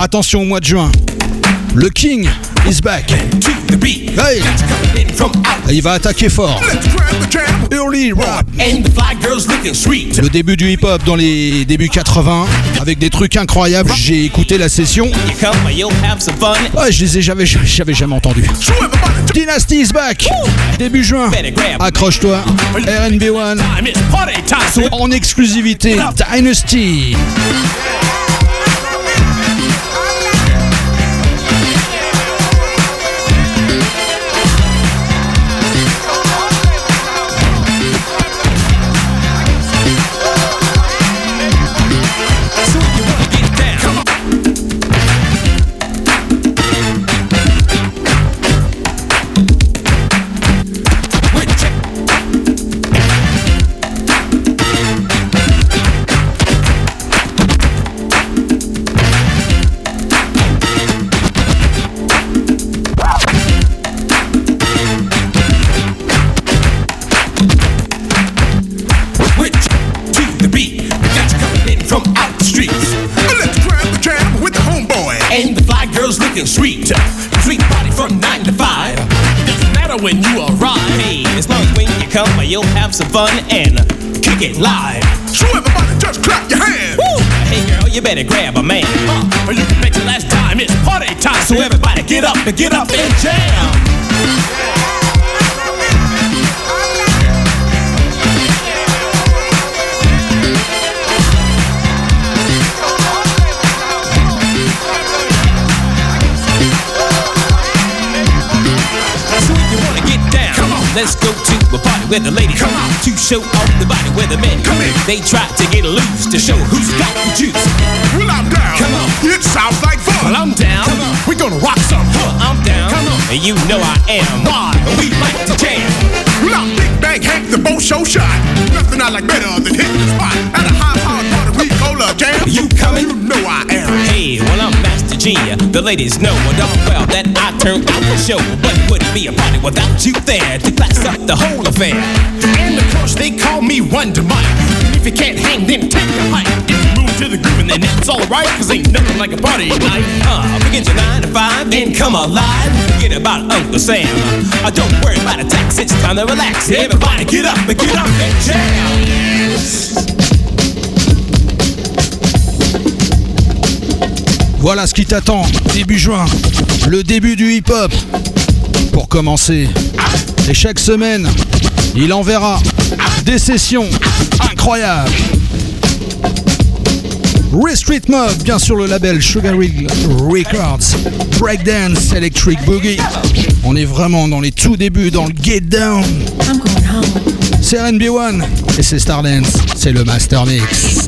attention au mois de juin, le King is back. Hey, il va attaquer fort. Early rap. Le début du hip-hop dans les débuts quatre-vingts, avec des trucs incroyables. J'ai écouté la session. Ouais, je les ai jamais, j'avais jamais entendu. Dynasty is back. Début juin. Accroche-toi. R and B one en exclusivité. Dynasty. Sweet, sweet body from nine to five. come, you'll have some fun and kick it live. So everybody just clap your hands. Woo! Hey girl, you better grab a man. Uh, or you can make the last time, it's party time. So everybody get up and get up and jam. Let's go to a party where the ladies come out to show off the body where the men come in. They try to get loose to show who's got the juice. Well, I'm down. Come on. It sounds like fun. Well, I'm down. Come on. We're gonna rock some. Well, I'm down. Come on. And you know I am. Why? We like to jam. Well, I'm Big Bang Hank, the bow show shot. Nothing I like better than hitting the spot. At a high power party, we call a jam. You coming? You know I am. Hey, well, I'm Master G. The ladies know a darn well that I turn out the show. But it wouldn't be a party without you there. Class up the whole affair. And of course they call me Wonder Mike. And if you can't hang, then take the mic. If you move to the groove and then that's alright. Cause ain't nothing like a party night. Uh, forget your nine to five and come alive. Forget about Uncle Sam. Uh, don't worry about a tax, it's time to relax. Everybody get up and get up and jam. Voilà ce qui t'attend début juin. Le début du hip-hop. Pour commencer. Et chaque semaine, il enverra des sessions incroyables. West Street Mob, bien sûr le label Sugar Hill Records, Breakdance, Electric Boogie. On est vraiment dans les tout débuts, dans le Get Down. C'est R and B one et c'est Stardance, c'est le Master Mix.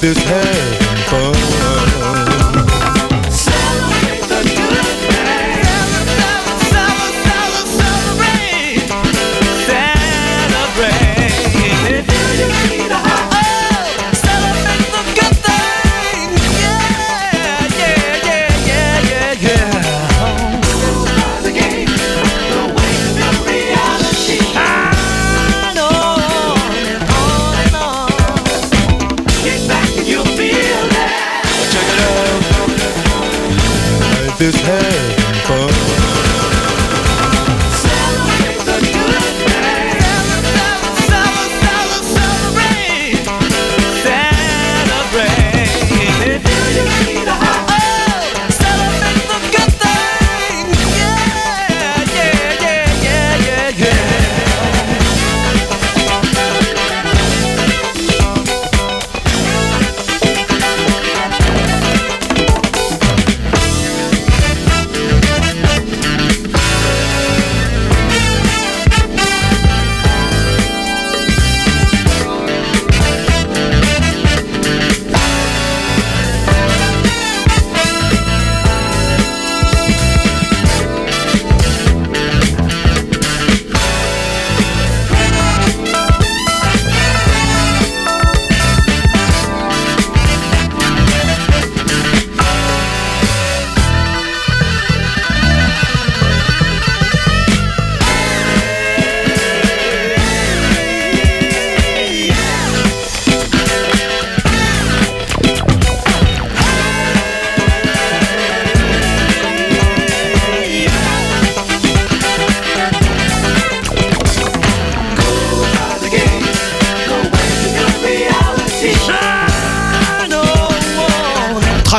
this heaven for us. This head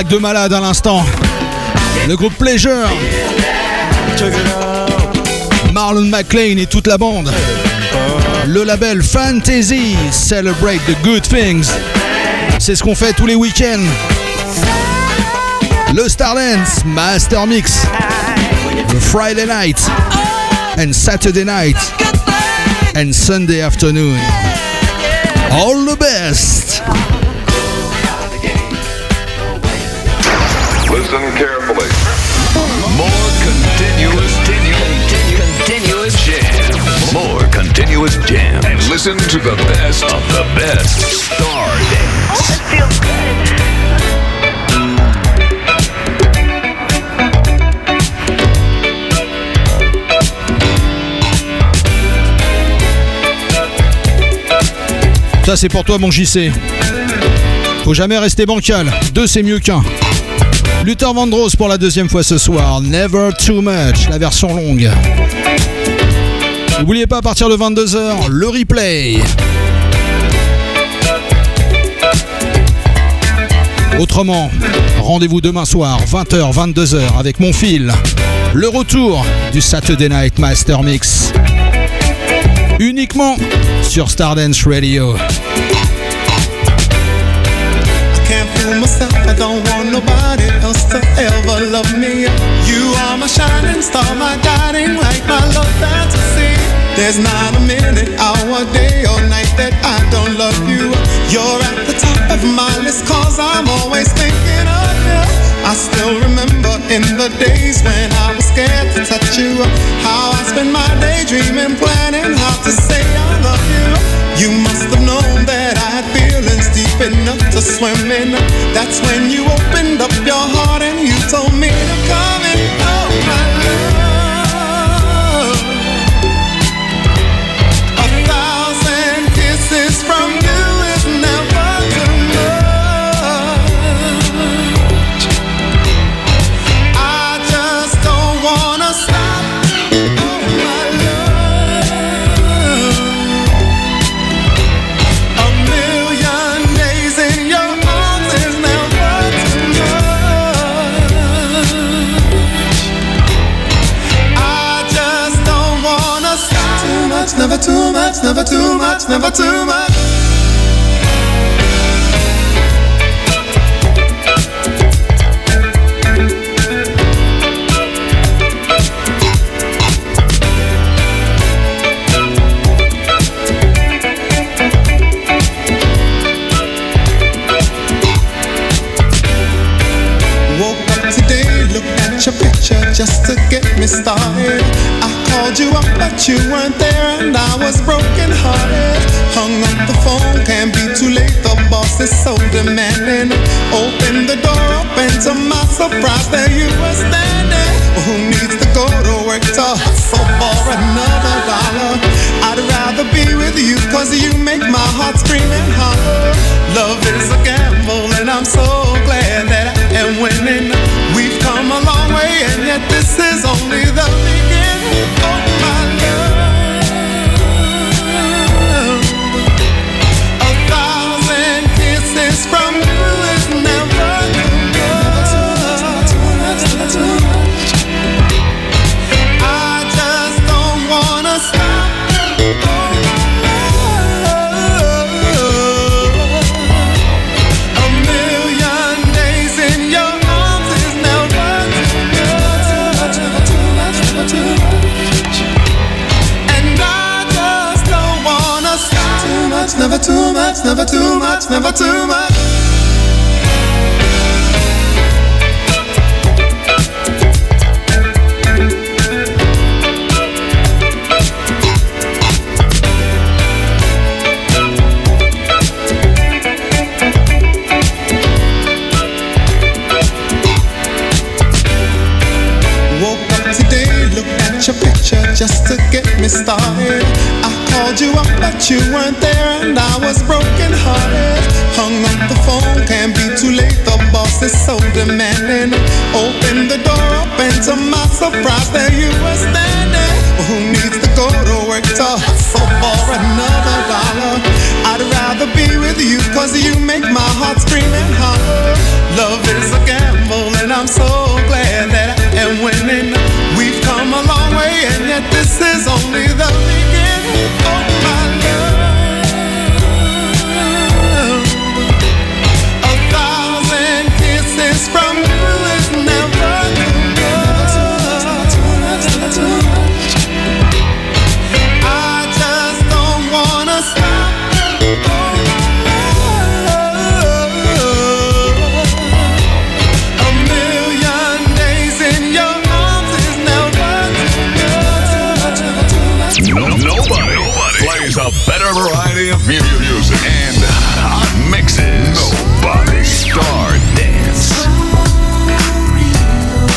de malade à l'instant. Le groupe Pleasure, Marlon McLean et toute la bande. Le label Fantasy, Celebrate the Good Things. C'est ce qu'on fait tous les week-ends. Le Stardance Master Mix, le Friday night and Saturday night and Sunday afternoon. All the best. Listen carefully. More continuous, continuous jam. More continuous jam. And listen to the best of the best. Stardance. Oh, it feels good. Ça c'est pour toi mon J C. Faut jamais rester bancal. Deux c'est mieux qu'un. Luther Vandross pour la deuxième fois ce soir, Never Too Much, la version longue. N'oubliez pas à partir de vingt-deux heures, le replay. Autrement, rendez-vous demain soir, vingt heures, vingt-deux heures, avec mon Phil. Le retour du Saturday Night Master Mix. Uniquement sur Stardance Radio. Myself, I don't want nobody else to ever love me. You are my shining star, my guiding light, my love fantasy. There's not a minute, hour, day or night that I don't love you. You're at the top of my list cause I'm always thinking of you. I still remember in the days when I was scared to touch you, how I spent my day dreaming, planning how to say I love you. You must have known that I had feelings deep enough to swim in. That's when you opened up your heart and you told me to come and oh my love. A thousand kisses from you is never too much. I just don't wanna stop. Oh my love. A million days in your arms is never too much. I just don't wanna stop. Too much, never too much, never too much, never too much. just to get me started. I called you up but you weren't there and I was broken hearted. Hung up the phone, can't be too late, the boss is so demanding. Opened the door up and to my surprise there you were standing. Well, who needs to go to work to hustle for another dollar? I'd rather be with you cause you make my heart scream and holler. Love is a gamble and I'm so glad that I am winning. We've come a long way and yet this is only the beginning of my love. A thousand kisses from you is never enough. I just don't wanna stop. Never too much, never too much, never too much. Woke up today, looked at your picture just to get me started. Called you up but you weren't there and I was broken hearted. Hung up the phone, can't be too late, the boss is so demanding. Opened the door up and to my surprise there you were standing. Well, who needs to go to work to hustle for another dollar? I'd rather be with you cause you make my heart scream and holler. Love is a gamble and I'm so glad that I am winning. We've come a long way and yet this is only the beginning. Oh my love, a thousand kisses from you is never enough. I just don't wanna stop. Oh my love, a million days in your arms is never enough. No, nobody plays a better variety of music and hot mixes. Nobody. Stardance.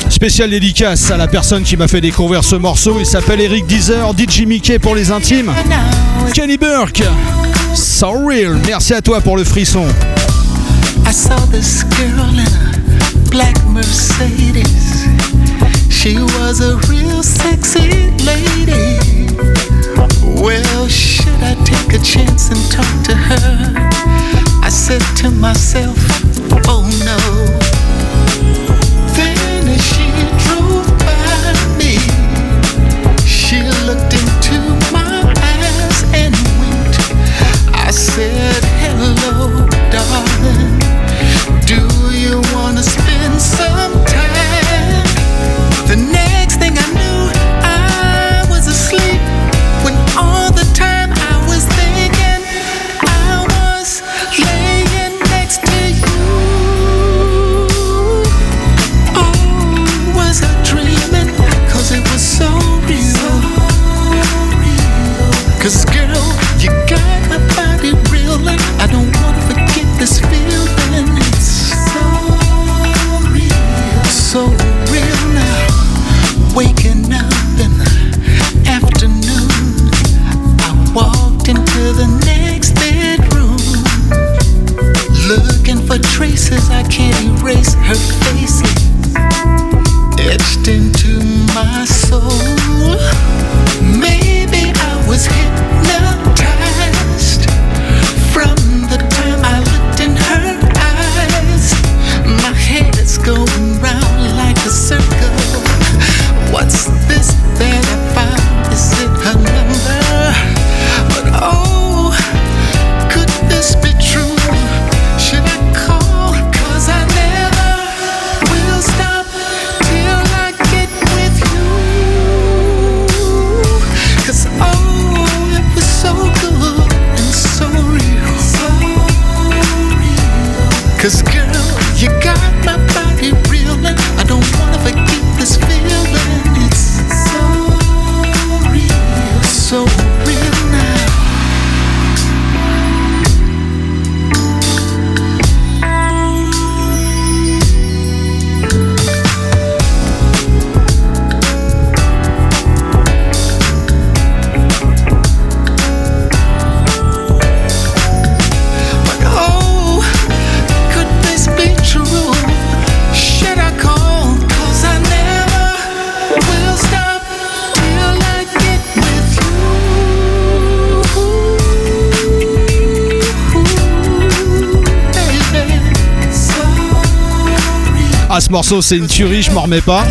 Spécial dédicace à la personne qui m'a fait découvrir ce morceau. Il s'appelle Eric Deezer, D J Mickey pour les intimes. Kenny Burke, So Real. Merci à toi pour le frisson. I saw this girl in a black Mercedes. She was a real sexy lady. Well, should I take a chance and talk to her? I said to myself, oh no. Then as she drove by me, she looked into my eyes and winked. I said, hello, darling. Do you wanna spend some time? The next thing I knew, I was asleep. When all the time I was thinking I was laying next to you. Oh, was I dreaming? Cause it was so real. Cause girl, you got my body real. I don't wanna forget this feeling. It's so real. So real now. Waking up in the afternoon, walked into the next bedroom, looking for traces. I can't erase her faces etched into my soul. Maybe I was hypnotized from the time I looked in her eyes. My head is going round like a circle. What's this that I found? Is it her number? But oh, could this be true? Should I call? Cause I never will stop till I get with you. Cause oh, it was so good and so real. So real. Cause girl, you got my body reeling. I don't wanna forget this feeling. Ah, ce morceau, c'est une tuerie, je m'en remets pas.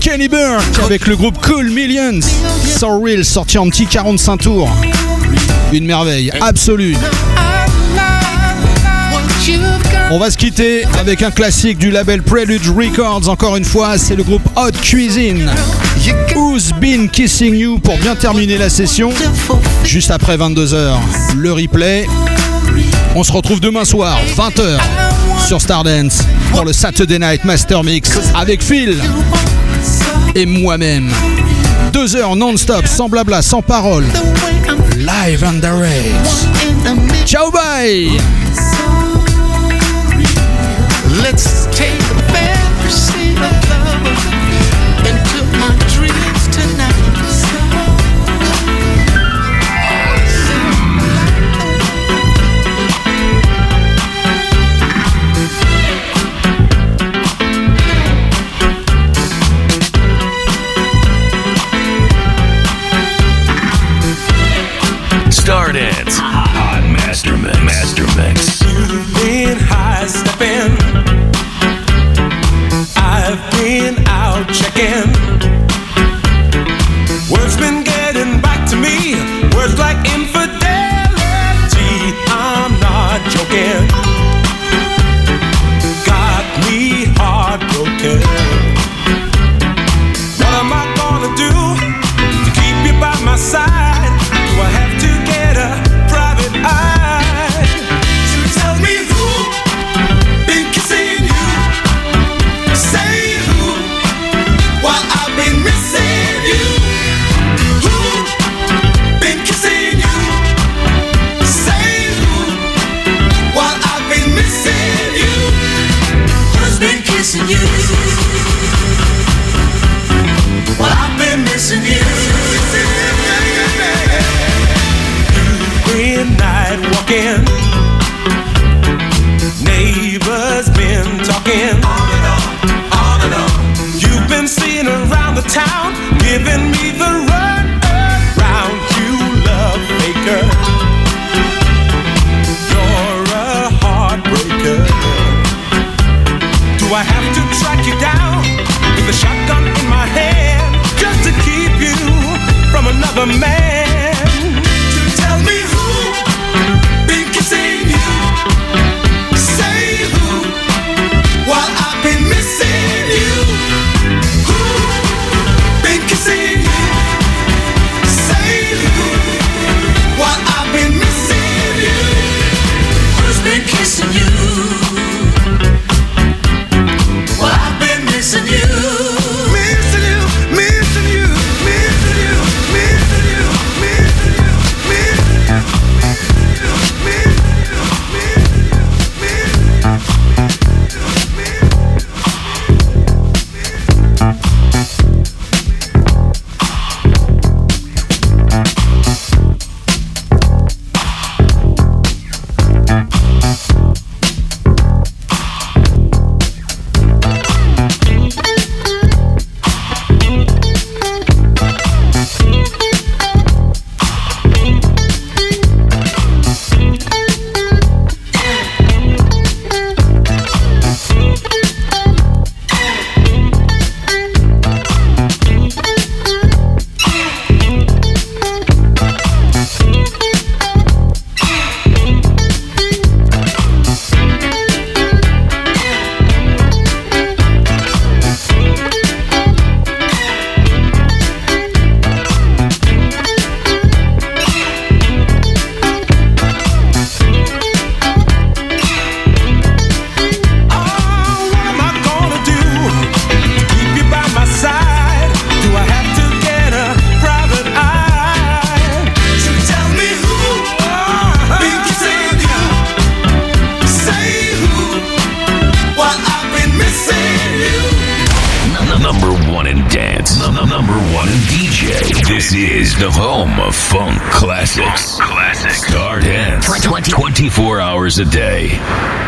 Kenny Burke avec le groupe Cool Millions, So Real, sorti en petit quarante-cinq tours. Une merveille absolue. On va se quitter avec un classique du label Prelude Records. Encore une fois, c'est le groupe Hot Cuisine, Who's Been Kissing You, pour bien terminer la session. Juste après vingt-deux heures, le replay. On se retrouve demain soir, vingt heures, sur Stardance, pour le Saturday Night Master Mix, avec Phil et moi-même. Deux heures non-stop, sans blabla, sans parole. Live and direct. Ciao, bye. Let's take the fantasy of love into my dreams tonight. Stardance on Master Mix. Master Mix. You've been high stepping. I've been out checking. Words been getting back to me. Words like infidelity. I'm not joking. Got me heartbroken. What am I gonna do to keep you by my side? Do I have to get a private eye? So tell me who been kissing you? You. Well, I've been missing you. You've been night walking. Neighbors been talking. On and on, on and on. You've been seeing around the town, giving me the run around. You love maker. You're a heartbreaker. Do I have to track you down with a shotgun in my hand just to keep you from another man? To tell me who been kissing you, say who, while I've been missing you. Who been kissing you, say who, while I've been missing you. Who's been kissing you? Missing you, missing you, missing you, missing you, missing you, missing you, a day.